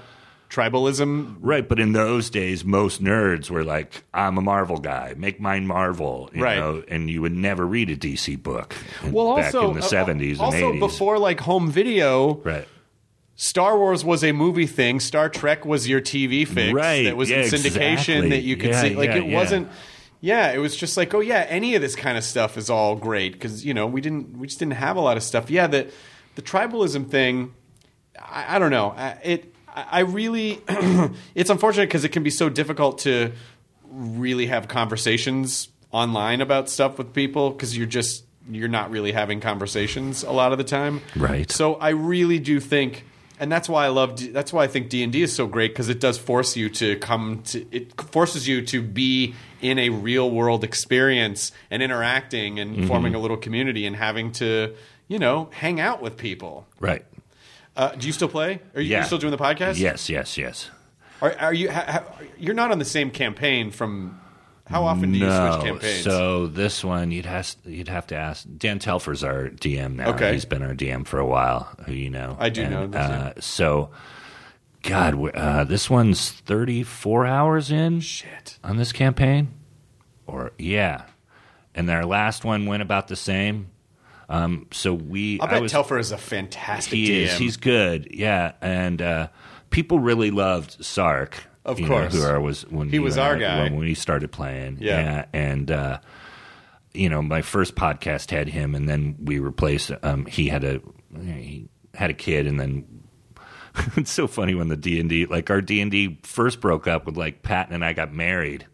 tribalism. Right. But in those days, most nerds were like, I'm a Marvel guy. Make mine Marvel. You know, and you would never read a DC book back in the 70s and 80s. Also, before like home video. Right. Star Wars was a movie thing. Star Trek was your TV fix that was in syndication that you could see. Like it wasn't. Yeah, it was just like, oh yeah, any of this kind of stuff is all great because you know we just didn't have a lot of stuff. Yeah, the tribalism thing. I don't know. I really it's unfortunate because it can be so difficult to really have conversations online about stuff with people because you're not really having conversations a lot of the time. Right. So I really do think. And that's why I think D&D is so great because it does force you to it forces you to be in a real world experience and interacting and forming a little community and having to, you know, hang out with people. Right. Do you still play? Are you still doing the podcast? Yes. You're not on the same campaign from how often do you switch campaigns? So this one you'd have to ask Dan Telfer's our DM now. Okay. He's been our DM for a while, you know. I know. This one's 34 hours in. Shit. On this campaign, and our last one went about the same. Telfer is a fantastic DM. He is. He's good. Yeah, and people really loved Sark. Of course. When we started playing. Yeah. And, you know, my first podcast had him, and then we replaced he had a kid, and then it's so funny when the D&D, like our D&D first broke up with like Patton and I got married.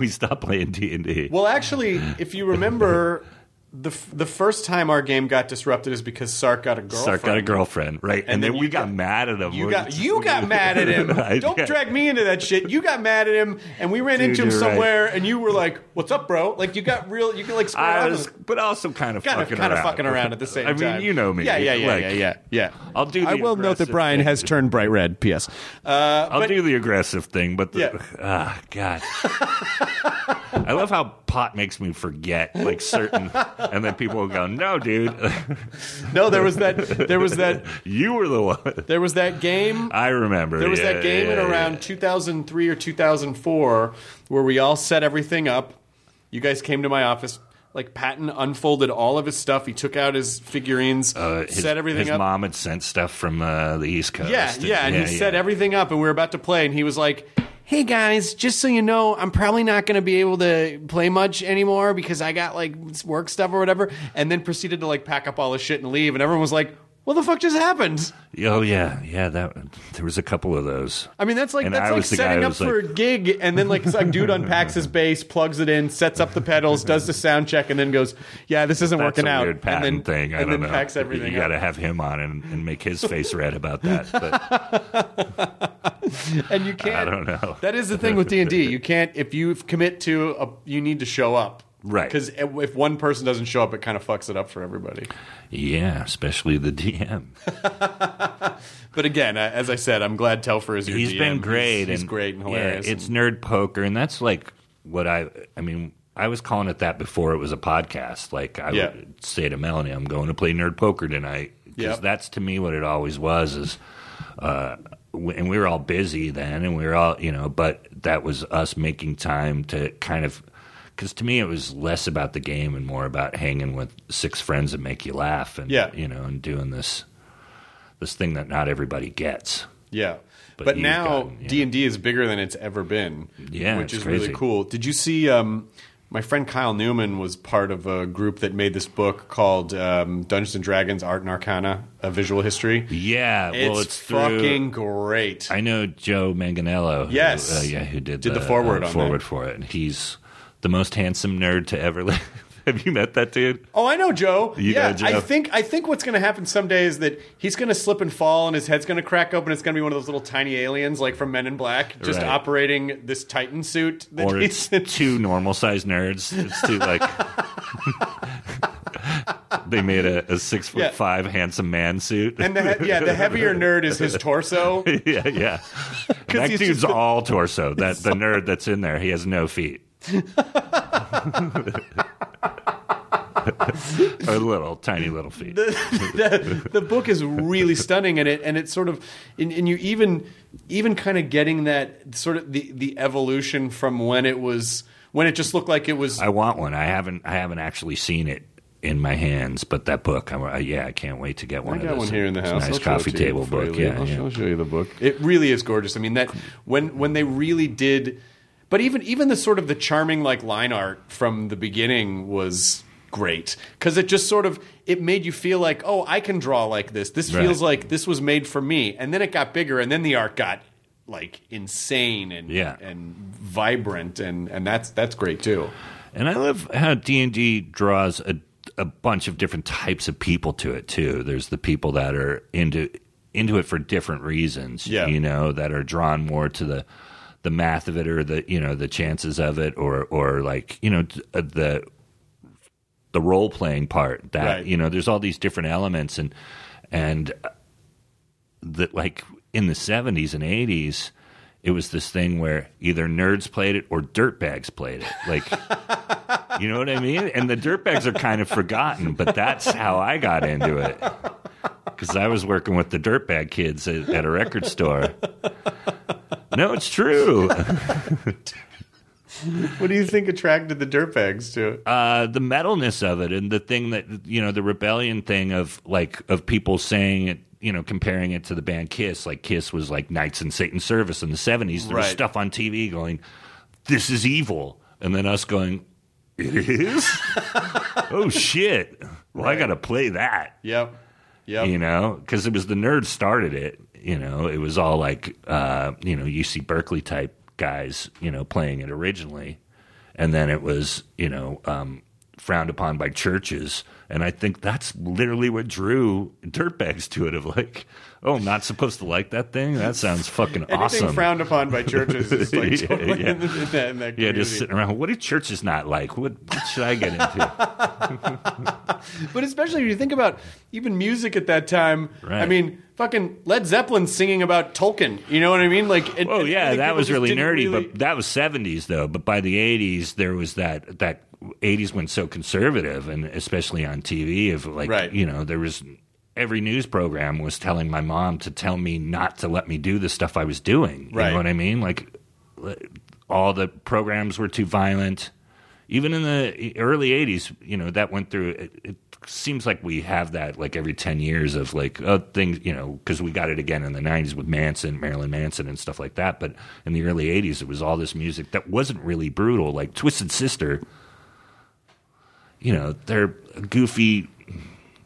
We stopped playing D&D. Well, actually, if you remember, the first time our game got disrupted is because Sark got a girlfriend, right? And then we got mad at him. You got mad at him. Don't drag me into that shit. You got mad at him, and we ran into him somewhere, and you were like, "What's up, bro?" Like you got real. You can like square up, but also kind of fucking around at the same time. I mean, you know me. Yeah. I'll do. I will note that Brian has turned bright red. P.S. I'll do the aggressive thing, but God, I love how pot makes me forget like certain. And then people will go, no, dude. No, there was that. You were the one. There was that game. I remember. There was that game in around 2003 or 2004 where we all set everything up. You guys came to my office. Like Patton unfolded all of his stuff. He took out his figurines, set everything up. His mom had sent stuff from the East Coast. And he set everything up, and we were about to play, and he was like, hey guys, just so you know, I'm probably not going to be able to play much anymore because I got like work stuff or whatever, and then proceeded to like pack up all his shit and leave, and everyone was like, what the fuck just happened? Oh, yeah, there was a couple of those. I mean, that's like setting up for a gig, and then like some dude unpacks his bass, plugs it in, sets up the pedals, does the sound check, and then goes, yeah, this isn't working out. That's a weird pattern thing. I don't know. Packs everything you got to have him on and make his face red about that. But and you can't. I don't know. That is the thing with D&D. You can't, if you commit to you need to show up. Right. Because if one person doesn't show up, it kind of fucks it up for everybody. Yeah, especially the DM. But again, as I said, I'm glad Telfer is your DM. He's been great. He's great and hilarious. Yeah, it's Nerd Poker, and that's like what I was calling it that before it was a podcast. Like I would say to Melanie, I'm going to play Nerd Poker tonight. Because that's to me what it always was is and we were all busy then, and we were all, you know, but that was us making time to kind of – because to me, it was less about the game and more about hanging with six friends that make you laugh and, you know, and doing this thing that not everybody gets. Yeah. But now D&D is bigger than it's ever been, which is crazy. Really cool. Did you see my friend Kyle Newman was part of a group that made this book called Dungeons & Dragons Art and Arcana, A Visual History? Yeah. It's fucking great. I know Joe Manganiello, who did the foreword for it. And he's the most handsome nerd to ever live. Have you met that dude? Oh, I know Joe. You know Joe. I think what's going to happen someday is that he's going to slip and fall, and his head's going to crack open. It's going to be one of those little tiny aliens, like from Men in Black, just operating this Titan suit. Or it's two normal-sized nerds. It's two like they made a 6'5" handsome man suit, and the heavier nerd is his torso. yeah. That dude's all torso. That the nerd that's in there, he has no feet. A little tiny little feet. The book is really stunning, and it sort of, and you even kind of getting that sort of the evolution from when it just looked like it was. I want one. I haven't actually seen it in my hands, but that book, I can't wait to get one. I got one here in the house. Nice coffee table book. Yeah, I'll show you the book. It really is gorgeous. I mean, that when they really did, but even the sort of the charming like line art from the beginning was great, because it just sort of, it made you feel like, oh, I can draw like this. This feels like this was made for me. And then it got bigger, and then the art got like insane and vibrant, and that's great too. And I love how D&D draws a bunch of different types of people to it too. There's the people that are into it for different reasons, you know, that are drawn more to the math of it, or the, you know, the chances of it, or like, you know, the role playing part that, you know, there's all these different elements, and that, like, in the 70s and 80s, it was this thing where either nerds played it or dirtbags played it. Like, you know what I mean? And the dirtbags are kind of forgotten, but that's how I got into it. Because I was working with the dirtbag kids at a record store. No, it's true. What do you think attracted the dirtbags to it? The metalness of it, and the thing that, you know, the rebellion thing of people saying it, you know, comparing it to the band Kiss. Like, Kiss was like Knights in Satan's Service in the 70s. There was stuff on TV going, this is evil. And then us going, it is? Oh, shit. Well, I got to play that. Yep. You know, because it was the nerds started it. You know, it was all like, you know, UC Berkeley type guys, you know, playing it originally, and then it was, you know, frowned upon by churches, and I think that's literally what drew dirtbags to it, of like, oh, I'm not supposed to like that thing? That sounds fucking awesome. Anything frowned upon by churches is like totally in that community. Just sitting around, what do churches not like? What should I get into? But especially if you think about even music at that time, I mean, fucking Led Zeppelin singing about Tolkien, you know what I mean? Like, that was really nerdy, but that was 70s though. But by the 80s, there was that 80s went so conservative, and especially on TV, of like, you know, there was every news program was telling my mom to tell me not to let me do the stuff I was doing. You know what I mean? Like, all the programs were too violent. Even in the early 80s, you know, that went through. It seems like we have that like every 10 years of like, things, you know, because we got it again in the 90s with Marilyn Manson and stuff like that. But in the early 80s, it was all this music that wasn't really brutal, like Twisted Sister. You know, they're a goofy,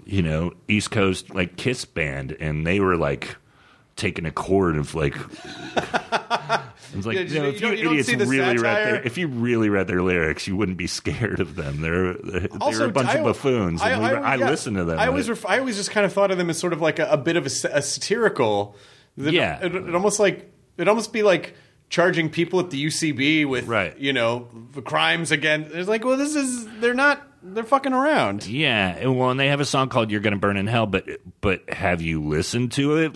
you know, East Coast, like, Kiss band, and they were, like, taking a chord of, like, it's like, you know, if you idiots really read their lyrics, you wouldn't be scared of them. They're a bunch of buffoons, and I listened to them. I always just kind of thought of them as sort of, like, a bit of a satirical. It'd almost be, like, charging people at the UCB with, you know, the crimes again. It's like, well, they're fucking around. Yeah. Well, and they have a song called You're Gonna Burn in Hell, but have you listened to it?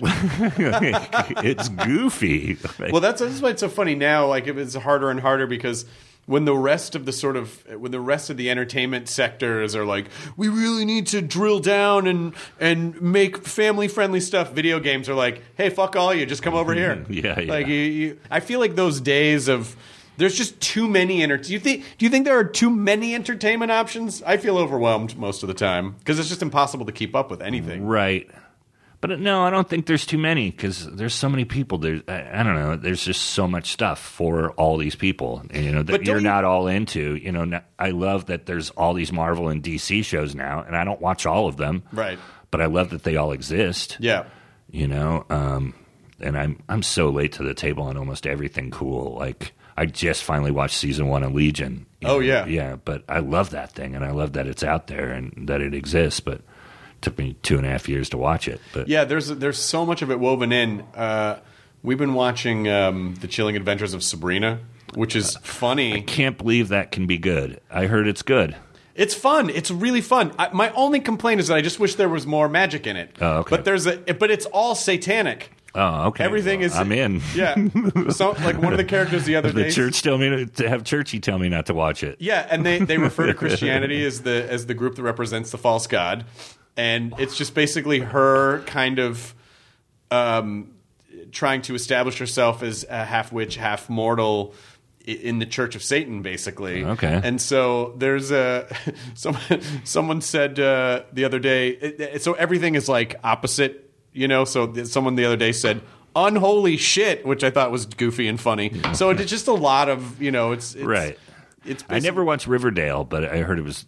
It's goofy. Well, that's why it's so funny now. Like, it's harder and harder, because when the rest of the the entertainment sectors are like, we really need to drill down and make family friendly stuff, video games are like, hey, fuck all you, just come over here. Yeah. Like, you, I feel like those days of, there's just too many do you think there are too many entertainment options? I feel overwhelmed most of the time, because it's just impossible to keep up with anything. Right. But no, I don't think there's too many, because there's so many people. I don't know. There's just so much stuff for all these people, you know, that you're not all into. You know, I love that there's all these Marvel and DC shows now, and I don't watch all of them. Right. But I love that they all exist. Yeah. You know, and I'm so late to the table on almost everything cool. Like, I just finally watched season 1 of Legion. Yeah, but I love that thing, and I love that it's out there and that it exists, but took me 2.5 years to watch it. But yeah, there's so much of it woven in. We've been watching The Chilling Adventures of Sabrina, which is funny. I can't believe that can be good. I heard it's good. It's fun. It's really fun. My only complaint is that I just wish there was more magic in it. Oh, okay. But it's all satanic. Oh, okay. Everything is. I'm in. Yeah. So, like one of the characters the other day, church tell me to have Churchy tell me not to watch it. Yeah, and they refer to Christianity as the group that represents the false god, and it's just basically her kind of trying to establish herself as a half witch, half mortal in the Church of Satan, basically. Okay. And so there's a someone said the other day. So everything is like opposite. You know, so someone the other day said, unholy shit, which I thought was goofy and funny. Yeah. So it's just a lot of, you know, it's right. It's I never watched Riverdale, but I heard it was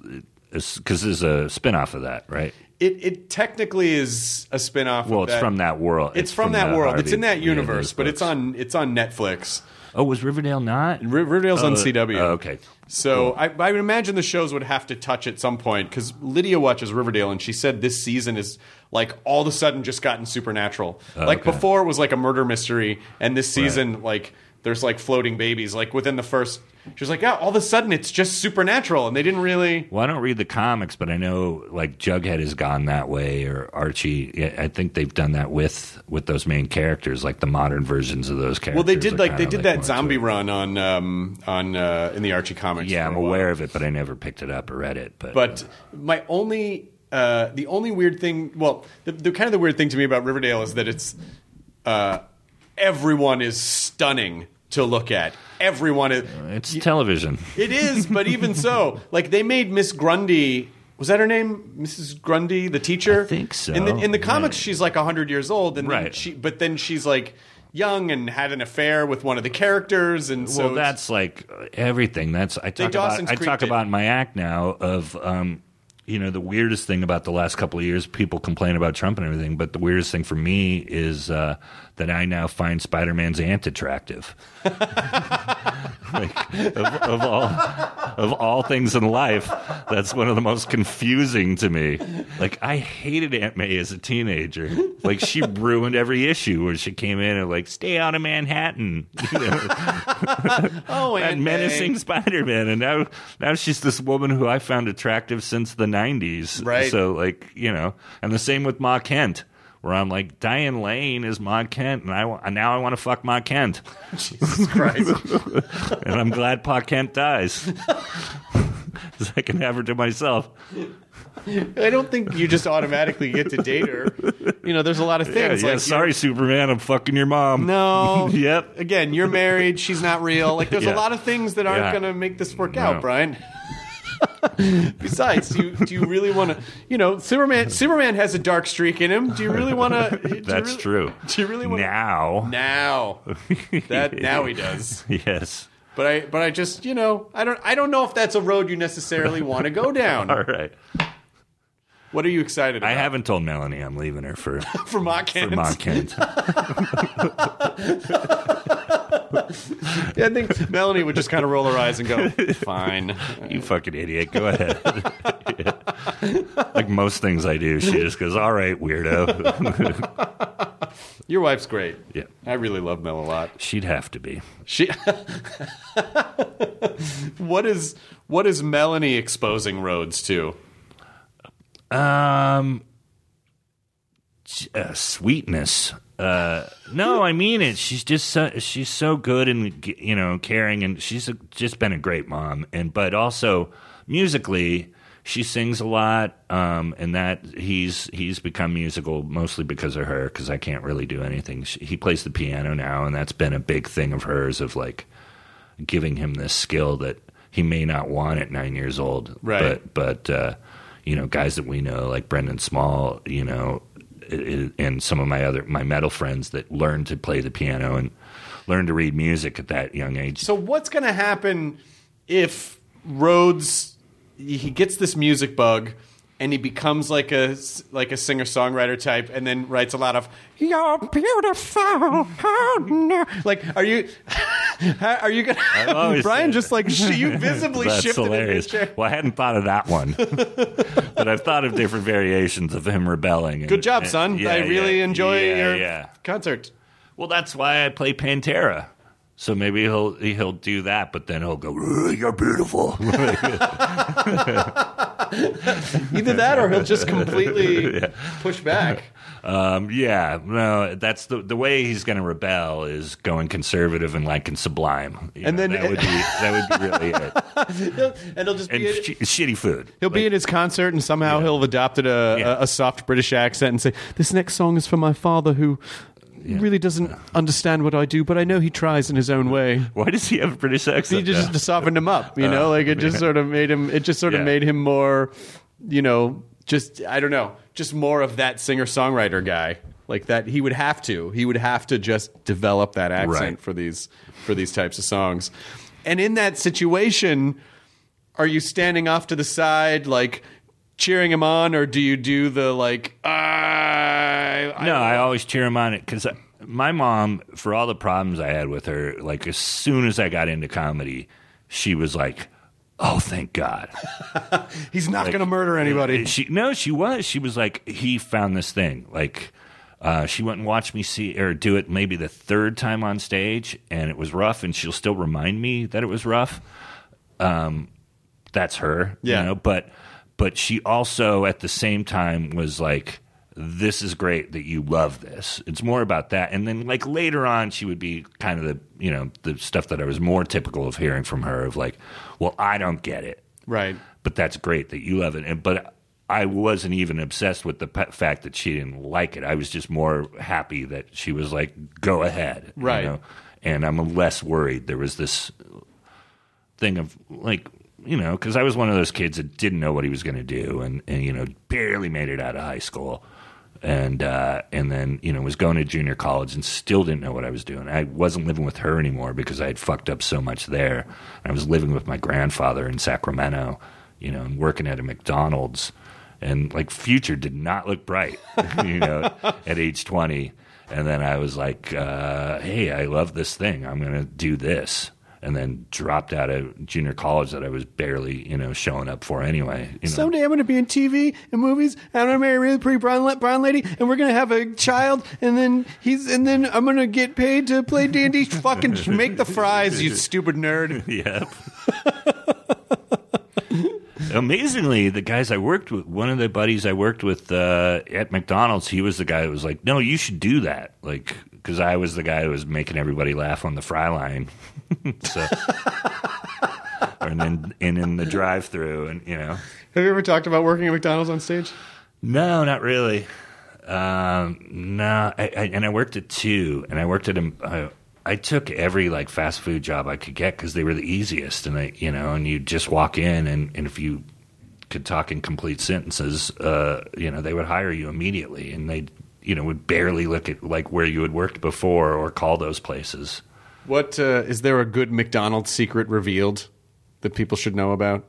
because there's a spinoff of that, right? It technically is a spinoff. Well, of it's from that world. It's from that world. It's in that universe, but it's on Netflix. Oh, was Riverdale not? Riverdale's on CW. Oh, okay. So I would imagine the shows would have to touch at some point because Lydia watches Riverdale and she said this season is like all of a sudden just gotten supernatural. Like before it was like a murder mystery and this season like there's like floating babies. Like within the first – she was like, yeah, all of a sudden it's just supernatural and they didn't really – Well, I don't read the comics, but I know like Jughead has gone that way or Archie. I think they've done that with those main characters, like the modern versions of those characters. Well, they did that zombie run on in the Archie comics. Yeah, I'm aware of it, but I never picked it up or read it. But my only – the only weird thing, well, the kind of the weird thing to me about Riverdale is that it's everyone is stunning to look at. Everyone is. It's television. It is, but even so, like they made Miss Grundy. Was that her name, Mrs. Grundy, the teacher? I think so. In the comics, she's like 100 years old, and then she's like young and had an affair with one of the characters, and so that's like everything. That's I talk about in my act now of. You know, the weirdest thing about the last couple of years, people complain about Trump and everything, but the weirdest thing for me is that I now find Spider-Man's aunt attractive. Like, of all things in life, that's one of the most confusing to me. Like, I hated Aunt May as a teenager. Like, she ruined every issue where she came in and like, stay out of Manhattan. You know? Oh, Aunt May. Menacing Spider-Man. And now she's this woman who I found attractive since the 90s. Right. So, like, you know, and the same with Ma Kent. Where I'm like, Diane Lane is Ma Kent, and now I want to fuck Ma Kent. Jesus Christ. And I'm glad Pa Kent dies. Because I can have her to myself. I don't think you just automatically get to date her. You know, there's a lot of things. Yeah, like, sorry, Superman, I'm fucking your mom. No. Yep. Again, you're married, she's not real. Like, there's a lot of things that aren't going to make this work out, Brian. Besides, do you really want to? You know, Superman has a dark streak in him. Do you really want to? That's true. Do you really want now? That now he does. Yes. But I just, you know, I don't know if that's a road you necessarily want to go down. All right. What are you excited about? I haven't told Melanie I'm leaving her for for Ma Kent. For Ma Kent. Yeah, I think Melanie would just kind of roll her eyes and go, fine. You fucking idiot. Go ahead. Yeah. Like most things I do, she just goes, all right, weirdo. Your wife's great. Yeah. I really love Mel a lot. She'd have to be. What is Melanie exposing Rhodes to? Sweetness. No, I mean it. She's just she's so good and, you know, caring, and she's just been a great mom. But also musically, she sings a lot, and that he's become musical mostly because of her. Because I can't really do anything. He plays the piano now, and that's been a big thing of hers, of like giving him this skill that he may not want at 9 years old. Right, but you know, guys that we know like Brendan Small, you know. And some of my metal friends that learned to play the piano and learned to read music at that young age. So what's going to happen if Rhodes, he gets this music bug and he becomes like a singer-songwriter type and then writes a lot of, you're beautiful. Like, are you going to... Brian just like, you visibly shifted hilarious. In his chair. Well, I hadn't thought of that one. But I've thought of different variations of him rebelling. Good job, son. I really enjoy your concert. Well, that's why I play Pantera. So maybe he'll do that, but then he'll go, "You're beautiful." Either that, or he'll just completely push back. That's the way he's going to rebel is going conservative and like in Sublime. That would be really it. And he'll just be shitty food. He'll be in his concert, and somehow he'll have adopted a soft British accent and say, "This next song is for my father who." Yeah. Really doesn't understand what I do, but I know he tries in his own way. Why does he have a British accent? He just softened him up, you know. Like it just sort of made him. It just sort of made him more, you know. Just I don't know. Just more of that singer-songwriter guy, like that. He would have to just develop that accent for these types of songs. And in that situation, are you standing off to the side, like? Cheering him on, or do you do the like? I always cheer him on it because my mom, for all the problems I had with her, like as soon as I got into comedy, she was like, "Oh, thank God, he's not going to murder anybody." She was like, "He found this thing." Like she went and watched me do it maybe the third time on stage, and it was rough, and she'll still remind me that it was rough. That's her, you know, but. But she also, at the same time, was like, this is great that you love this. It's more about that. And then, like, later on, she would be kind of the, you know, the stuff that I was more typical of hearing from her of like, well, I don't get it. Right. But that's great that you love it. But I wasn't even obsessed with the fact that she didn't like it. I was just more happy that she was like, go ahead. Right. You know? And I'm less worried. There was this thing of like... You know, because I was one of those kids that didn't know what he was going to do and, you know, barely made it out of high school and then, you know, was going to junior college and still didn't know what I was doing. I wasn't living with her anymore because I had fucked up so much there. I was living with my grandfather in Sacramento, you know, and working at a McDonald's. And, like, future did not look bright, you know, at age 20. And then I was like, hey, I love this thing. I'm going to do this. And then dropped out of junior college that I was barely, you know, showing up for anyway. You know? Someday I'm going to be in TV and movies, and I'm going to marry a really pretty brown lady, and we're going to have a child, and then I'm going to get paid to play D&D. Fucking make the fries, you stupid nerd. Yep. Amazingly, the guys I worked with, one of the buddies I worked with at McDonald's, he was the guy that was like, "No, you should do that," like because I was the guy who was making everybody laugh on the fry line. So, and in the drive-thru, and you know. Have you ever talked about working at McDonald's on stage? No, not really. No, I worked at two, and I worked at I took every like fast food job I could get because they were the easiest, and you just walk in, and if you could talk in complete sentences, you know, they would hire you immediately, and they, you know, would barely look at like where you had worked before or call those places. What is there a good McDonald's secret revealed that people should know about?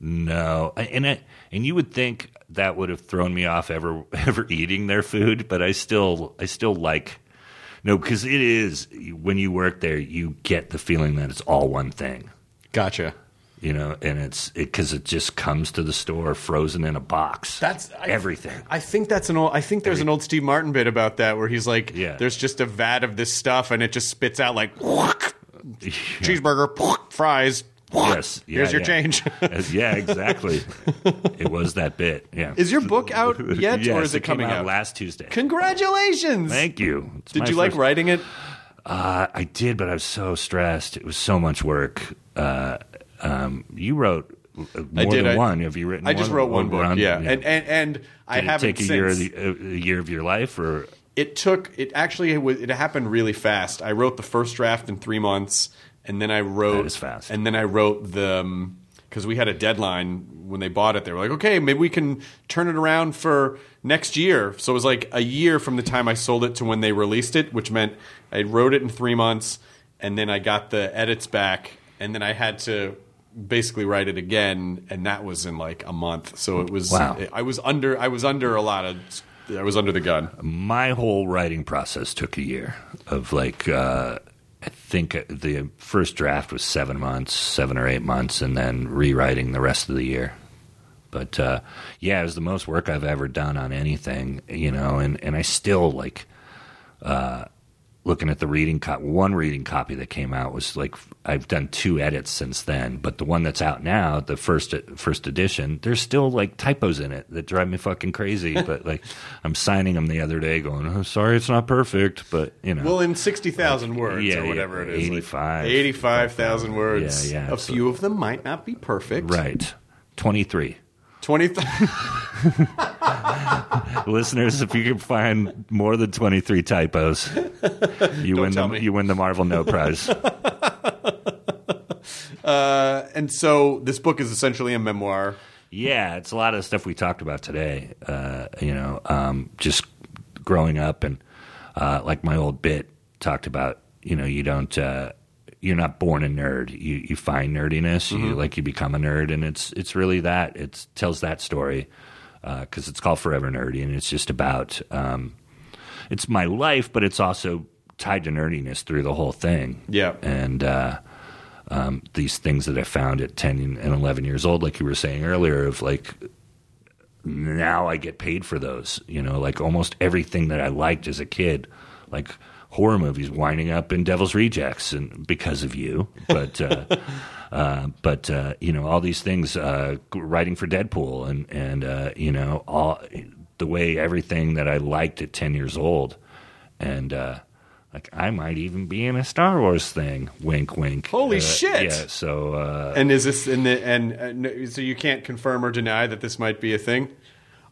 No, and you would think that would have thrown me off ever eating their food, but I still like no because it is when you work there you get the feeling that it's all one thing. Gotcha. You know, and it's because it just comes to the store frozen in a box. That's everything. I think that's an old. I think there's an old Steve Martin bit about that where he's like, "There's just a vat of this stuff, and it just spits out like cheeseburger, fries." Yes, here's your change. Yeah, exactly. It was that bit. Yeah. Is your book out yet, or is it coming out last Tuesday? Congratulations! Thank you. Did you like writing it? I did, but I was so stressed. It was so much work. You wrote more than one. Have you written? I just wrote one book. And I haven't since. A year of your life, or it happened really fast. I wrote the first draft in 3 months, and then I wrote. That is fast. And then I wrote the because we had a deadline when they bought it. They were like, okay, maybe we can turn it around for next year. So it was like a year from the time I sold it to when they released it, which meant I wrote it in 3 months, and then I got the edits back. And then I had to basically write it again, and that was in like a month. So it was wow. I was under the gun. My whole writing process took a year of like I think the first draft was 7 or 8 months, and then rewriting the rest of the year. But it was the most work I've ever done on anything, you know. And I still like looking at the reading copy. One reading copy that came out was like, I've done two edits since then, but the one that's out now, the first edition, there's still like typos in it that drive me fucking crazy. But like, I'm signing them the other day going, oh, sorry, it's not perfect, but you know. Well, in 60,000 like, words or whatever it is. 85,000 words. Yeah, a few of them might not be perfect. Right. 23. 23. Listeners, if you can find more than 23 typos, you win the Marvel No Prize. And so this book is essentially a memoir. Yeah, it's a lot of the stuff we talked about today. Just growing up and like my old bit talked about. You don't. You're not born a nerd. You find nerdiness. Mm-hmm. You become a nerd, and it's really that. It tells that story. Because it's called Forever Nerdy, and it's just about it's my life, but it's also tied to nerdiness through the whole thing. Yeah. And these things that I found at 10 and 11 years old, like you were saying earlier, of like now I get paid for those. Like almost everything that I liked as a kid, like horror movies, winding up in Devil's Rejects, and because of you, but. All these things, writing for Deadpool and all the way, everything that I liked at 10 years old. And, I might even be in a Star Wars thing. Wink, wink. Holy shit. Yeah. So, and is this in the, so you can't confirm or deny that this might be a thing?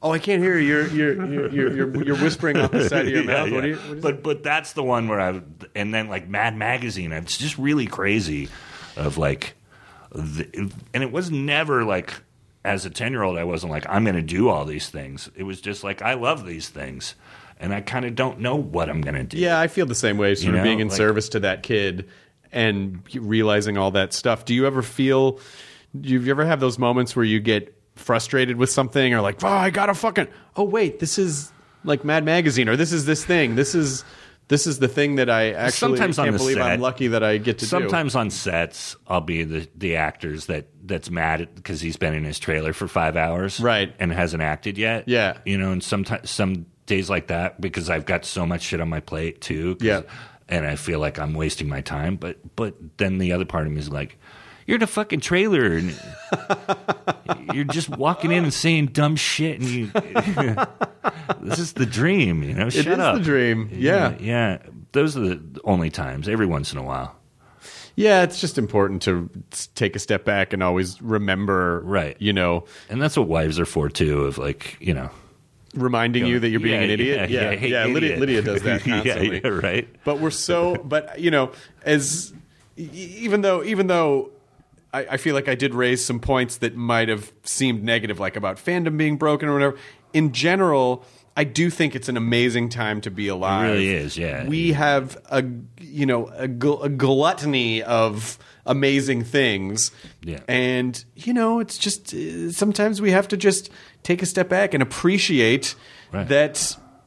Oh, I can't hear you. You're whispering off the side of your mouth. Yeah. But that's the one where and then Mad Magazine, it's just really crazy of like, and it was never like, as a 10-year-old, I wasn't like, I'm going to do all these things. It was just like, I love these things, and I kind of don't know what I'm going to do. Yeah, I feel the same way, sort of being in service to that kid and realizing all that stuff. Do you ever feel – do you ever have those moments where you get frustrated with something or like, oh, I got to fucking – oh, wait, this is like Mad Magazine or this is this thing. This is the thing that I actually can't believe I'm lucky that I get to do. Sometimes on sets, I'll be the actors that's mad because he's been in his trailer for 5 hours, right, and hasn't acted yet. Yeah, and sometimes some days like that because I've got so much shit on my plate too. Yeah, and I feel like I'm wasting my time. But then the other part of me is like, you're in a fucking trailer and you're just walking in and saying dumb shit and you. This is the dream, Shut up. It is the dream. Yeah. Yeah. Those are the only times, every once in a while. Yeah, it's just important to take a step back and always remember, right. And that's what wives are for, too, of like, reminding you that you're being an idiot. Yeah. Idiot. Lydia does that constantly. Yeah, right. But we're so, even though I feel like I did raise some points that might have seemed negative, like about fandom being broken or whatever. In general, I do think it's an amazing time to be alive. It really is, yeah. We have a gluttony of amazing things. Yeah. And, it's just sometimes we have to just take a step back and appreciate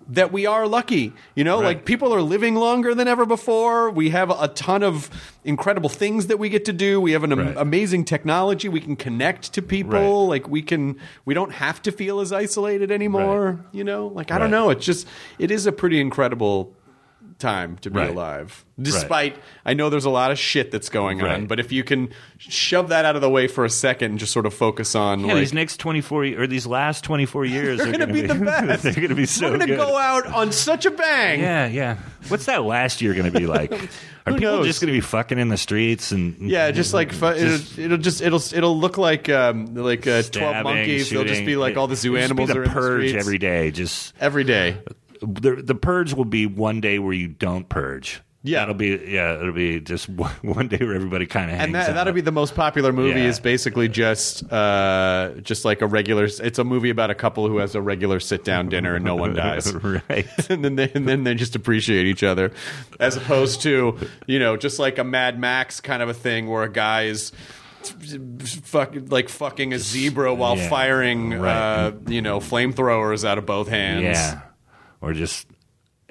that we are lucky. Like people are living longer than ever before. We have a ton of incredible things that we get to do. We have an amazing technology. We can connect to people. Like we don't have to feel as isolated anymore. I don't know. It's just, it is a pretty incredible time to be alive. Despite, I know there's a lot of shit that's going on, but if you can shove that out of the way for a second and just sort of focus on these last 24 years they're going to be the best. They're going to be so good. We're going to go out on such a bang. Yeah. What's that last year going to be like? Are people just going to be fucking in the streets and it'll look like stabbing, 12 monkeys. Shooting. They'll just be like all the zoo animals are in the streets. Purge every day. Just every day. The purge will be one day where you don't purge. Yeah, it'll be just one day where everybody kind of hangs out. And that'll be the most popular movie. Is basically just like a regular. It's a movie about a couple who has a regular sit down dinner and no one dies. Right, and then they just appreciate each other, as opposed to just like a Mad Max kind of a thing where a guy is. Fucking a zebra while firing flamethrowers out of both hands. Yeah. Or just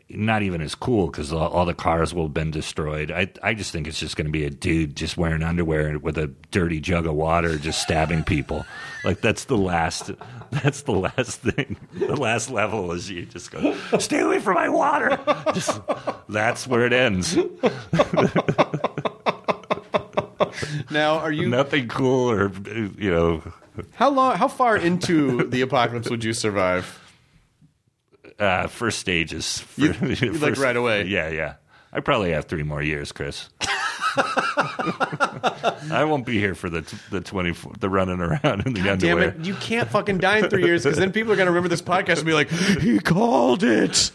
not even as cool because all the cars will have been destroyed. I just think it's just going to be a dude just wearing underwear with a dirty jug of water just stabbing people. Like that's the last thing. The last level is you just go, stay away from my water. Just, that's where it ends. Now, are you nothing cool or you know? How far into the apocalypse would you survive? First stages. First, like right away. Yeah. I probably have 3 more years, Chris. I won't be here for the running around in the underwear. Damn it. You can't fucking die in 3 years because then people are going to remember this podcast and be like, he called it.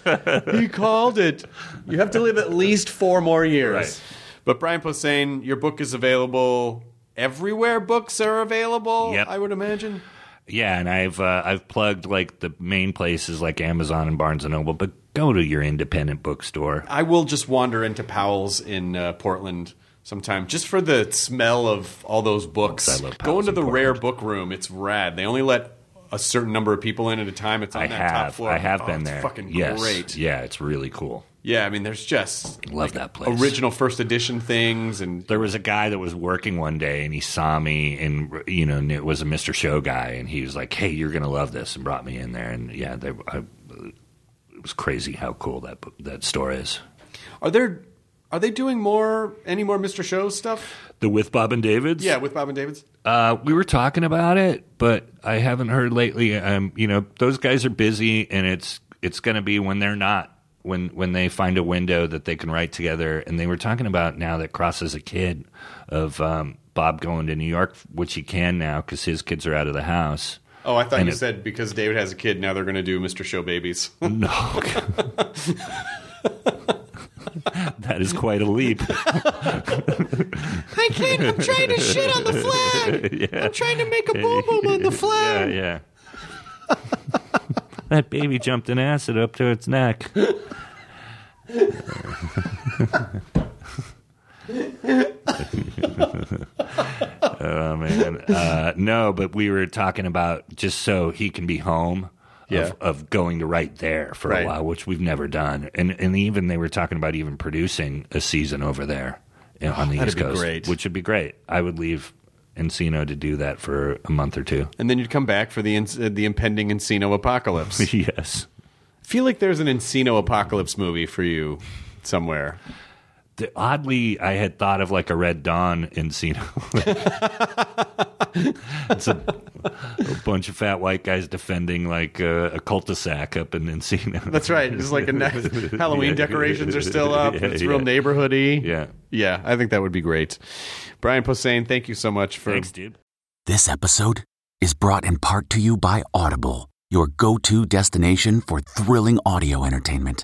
He called it. You have to live at least 4 more years. Right. But Brian Posehn, your book is available everywhere books are available, yep. I would imagine. Yeah, and I've plugged like the main places like Amazon and Barnes & Noble, but go to your independent bookstore. I will just wander into Powell's in Portland sometime just for the smell of all those books. I love Powell's. Go into the Portland. Rare book room. It's rad. They only let a certain number of people in at a time. It's on top floor. I have been there. It's fucking great. Yeah, it's really cool. Yeah, I mean, there's just love that place. Original first edition things, and there was a guy that was working one day, and he saw me, and you know, and it was a Mr. Show guy, and he was like, "Hey, you're gonna love this," and brought me in there, and yeah, it was crazy how cool that store is. Are they doing any more Mr. Show stuff? The With Bob and Davids? Yeah, With Bob and Davids. We were talking about it, but I haven't heard lately. You know, those guys are busy, and it's gonna be when they're not. When they find a window that they can write together. And they were talking about now that Cross is a kid of Bob going to New York, which he can now because his kids are out of the house. Oh, I thought you said because David has a kid, now they're going to do Mr. Show Babies. No. That is quite a leap. I can't. I'm trying to shit on the flag. Yeah. I'm trying to make a boom on the flag. Yeah. That baby jumped an acid up to its neck. Oh, man. No, but we were talking about just so he can be home of going to write there for a while, which we've never done. And even they were talking about even producing a season over there on the East Coast, which would be great. I would leave Encino to do that for a month or two. And then you'd come back for the impending Encino apocalypse. Yes. I feel like there's an Encino apocalypse movie for you somewhere. Oddly, I had thought of like a Red Dawn Encino. It's a bunch of fat white guys defending like a cul-de-sac up in Encino. That's right. It's like Halloween decorations are still up. It's real neighborhoody. Yeah. Yeah, I think that would be great. Brian Posehn, thank you so much for... Thanks, dude. This episode is brought in part to you by Audible, your go-to destination for thrilling audio entertainment.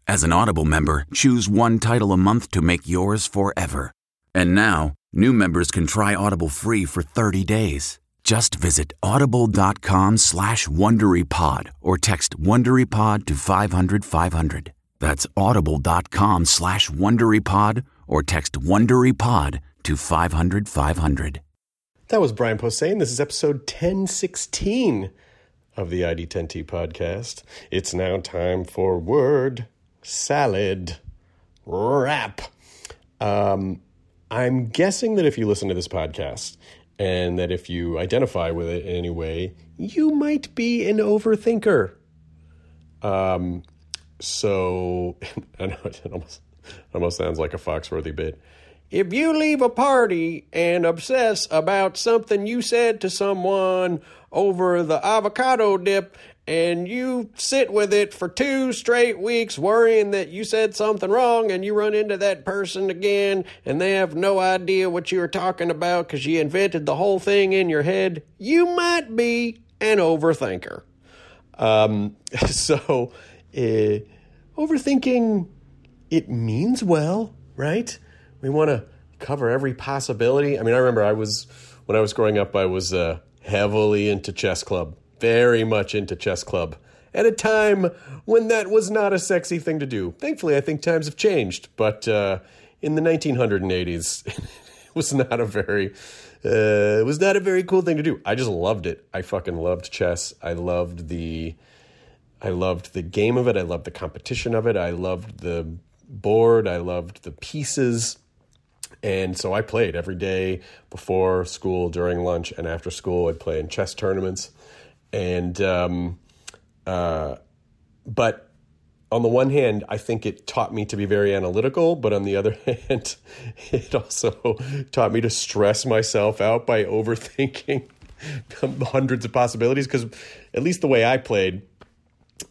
as an Audible member, choose one title a month to make yours forever. And now, new members can try Audible free for 30 days. Just visit audible.com/WonderyPod or text WonderyPod to 500-500. That's audible.com/WonderyPod or text WonderyPod to 500-500. That was Brian Posehn. This is episode 1016. Of the ID10T podcast. It's now time for Word Salad Wrap. I'm guessing that if you listen to this podcast and that if you identify with it in any way, you might be an overthinker. So, I know it almost sounds like a Foxworthy bit. If you leave a party and obsess about something you said to someone over the avocado dip and you sit with it for 2 straight weeks worrying that you said something wrong and you run into that person again and they have no idea what you were talking about because you invented the whole thing in your head, you might be an overthinker. Overthinking, it means well. right? We want to cover every possibility. I mean, I remember when I was growing up, I was heavily into chess club, very much into chess club, at a time when that was not a sexy thing to do. Thankfully, I think times have changed, but in the 1980s, it was not a very... it was not a very cool thing to do. I just loved it. I fucking loved chess. I loved the game of it. I loved the competition of it. I loved the board. I loved the pieces. And so I played every day before school, during lunch, and after school. I'd play in chess tournaments. And, but on the one hand, I think it taught me to be very analytical, but on the other hand, it also taught me to stress myself out by overthinking hundreds of possibilities. Because at least the way I played,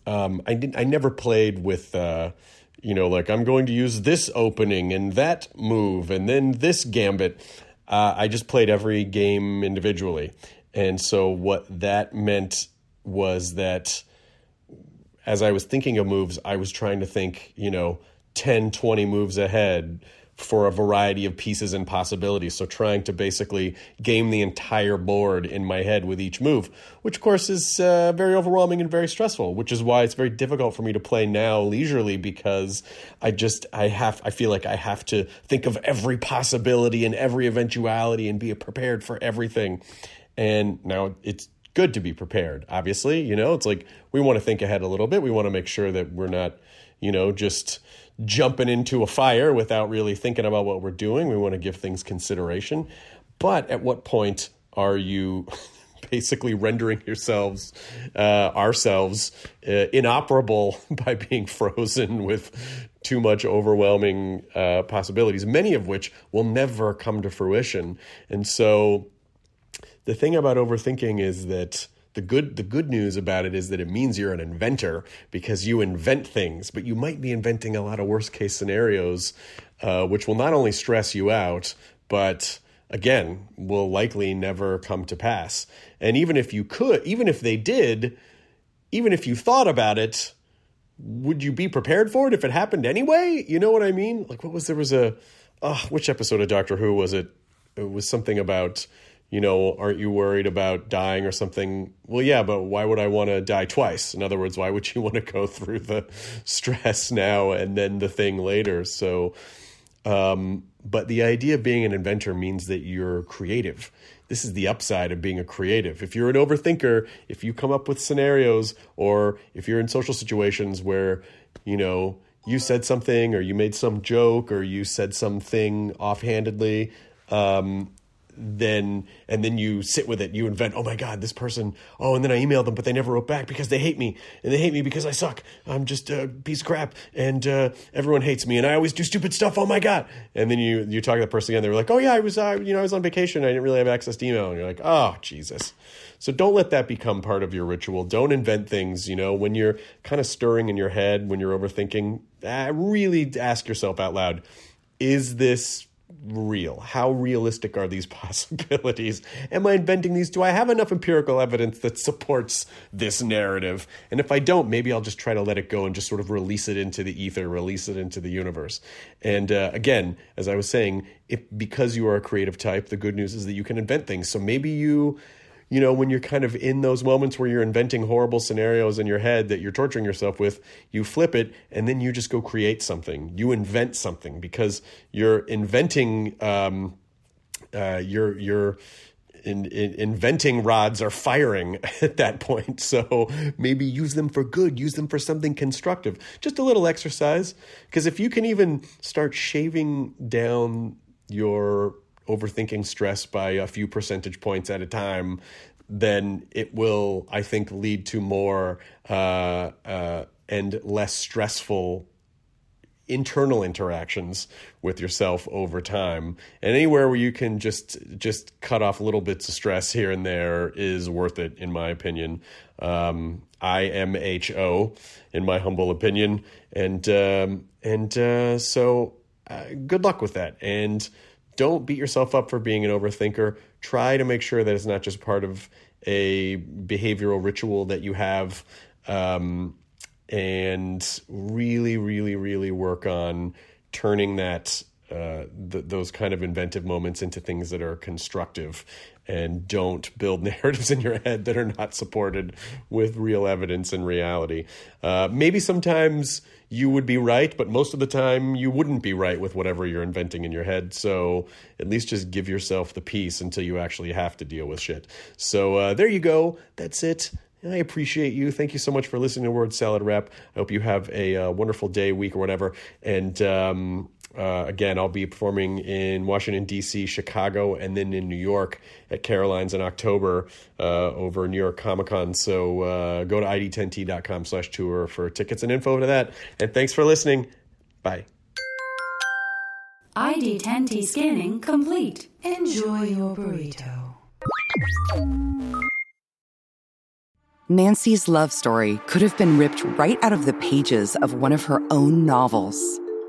I never played with, like I'm going to use this opening and that move and then this gambit. I just played every game individually. And so what that meant was that as I was thinking of moves, I was trying to think, 10, 20 moves ahead for a variety of pieces and possibilities. So trying to basically game the entire board in my head with each move, which of course is very overwhelming and very stressful, which is why it's very difficult for me to play now leisurely, because I feel like I have to think of every possibility and every eventuality and be prepared for everything. And now it's good to be prepared, obviously. It's like we want to think ahead a little bit. We want to make sure that we're not, just jumping into a fire without really thinking about what we're doing. We want to give things consideration. But at what point are you basically rendering ourselves inoperable by being frozen with too much overwhelming possibilities, many of which will never come to fruition? And so the thing about overthinking is that the good news about it is that it means you're an inventor, because you invent things, but you might be inventing a lot of worst case scenarios, which will not only stress you out, but again, will likely never come to pass. And even if you thought about it, would you be prepared for it if it happened anyway? You know what I mean? Like which episode of Doctor Who was it? It was something about, aren't you worried about dying or something? Well, yeah, but why would I want to die twice? In other words, why would you want to go through the stress now and then the thing later? So, but the idea of being an inventor means that you're creative. This is the upside of being a creative. If you're an overthinker, if you come up with scenarios, or if you're in social situations where, you said something or you made some joke or you said something offhandedly, then you sit with it, you invent, oh my God, this person, oh, and then I emailed them, but they never wrote back because they hate me, and they hate me because I suck, I'm just a piece of crap, and everyone hates me, and I always do stupid stuff, oh my God. And then you talk to the person again, they were like, oh yeah, I was on vacation, I didn't really have access to email, and you're like, oh Jesus. So don't let that become part of your ritual. Don't invent things, when you're kind of stirring in your head, when you're overthinking, really ask yourself out loud, is this real? How realistic are these possibilities? Am I inventing these? Do I have enough empirical evidence that supports this narrative? And if I don't, maybe I'll just try to let it go and just sort of release it into the ether, release it into the universe. And again, as I was saying, because you are a creative type, the good news is that you can invent things. So maybe when you're kind of in those moments where you're inventing horrible scenarios in your head that you're torturing yourself with, you flip it and then you just go create something. You invent something, because you're inventing, inventing rods are firing at that point. So maybe use them for good, use them for something constructive, just a little exercise. Because if you can even start shaving down your overthinking stress by a few percentage points at a time, then it will, I think, lead to more and less stressful internal interactions with yourself over time. And anywhere where you can just cut off little bits of stress here and there is worth it, in my opinion. IMHO, in my humble opinion. So good luck with that. And don't beat yourself up for being an overthinker. Try to make sure that it's not just part of a behavioral ritual that you have, and really, really, really work on turning that those kind of inventive moments into things that are constructive, and don't build narratives in your head that are not supported with real evidence and reality. Maybe sometimes you would be right, but most of the time you wouldn't be right with whatever you're inventing in your head. So at least just give yourself the peace until you actually have to deal with shit. So there you go. That's it. I appreciate you. Thank you so much for listening to Word Salad Rap. I hope you have a wonderful day, week, or whatever. And again, I'll be performing in Washington, D.C., Chicago, and then in New York at Caroline's in October over New York Comic-Con. So go to ID10T.com/tour for tickets and info to that. And thanks for listening. Bye. ID10T scanning complete. Enjoy your burrito. Nancy's love story could have been ripped right out of the pages of one of her own novels.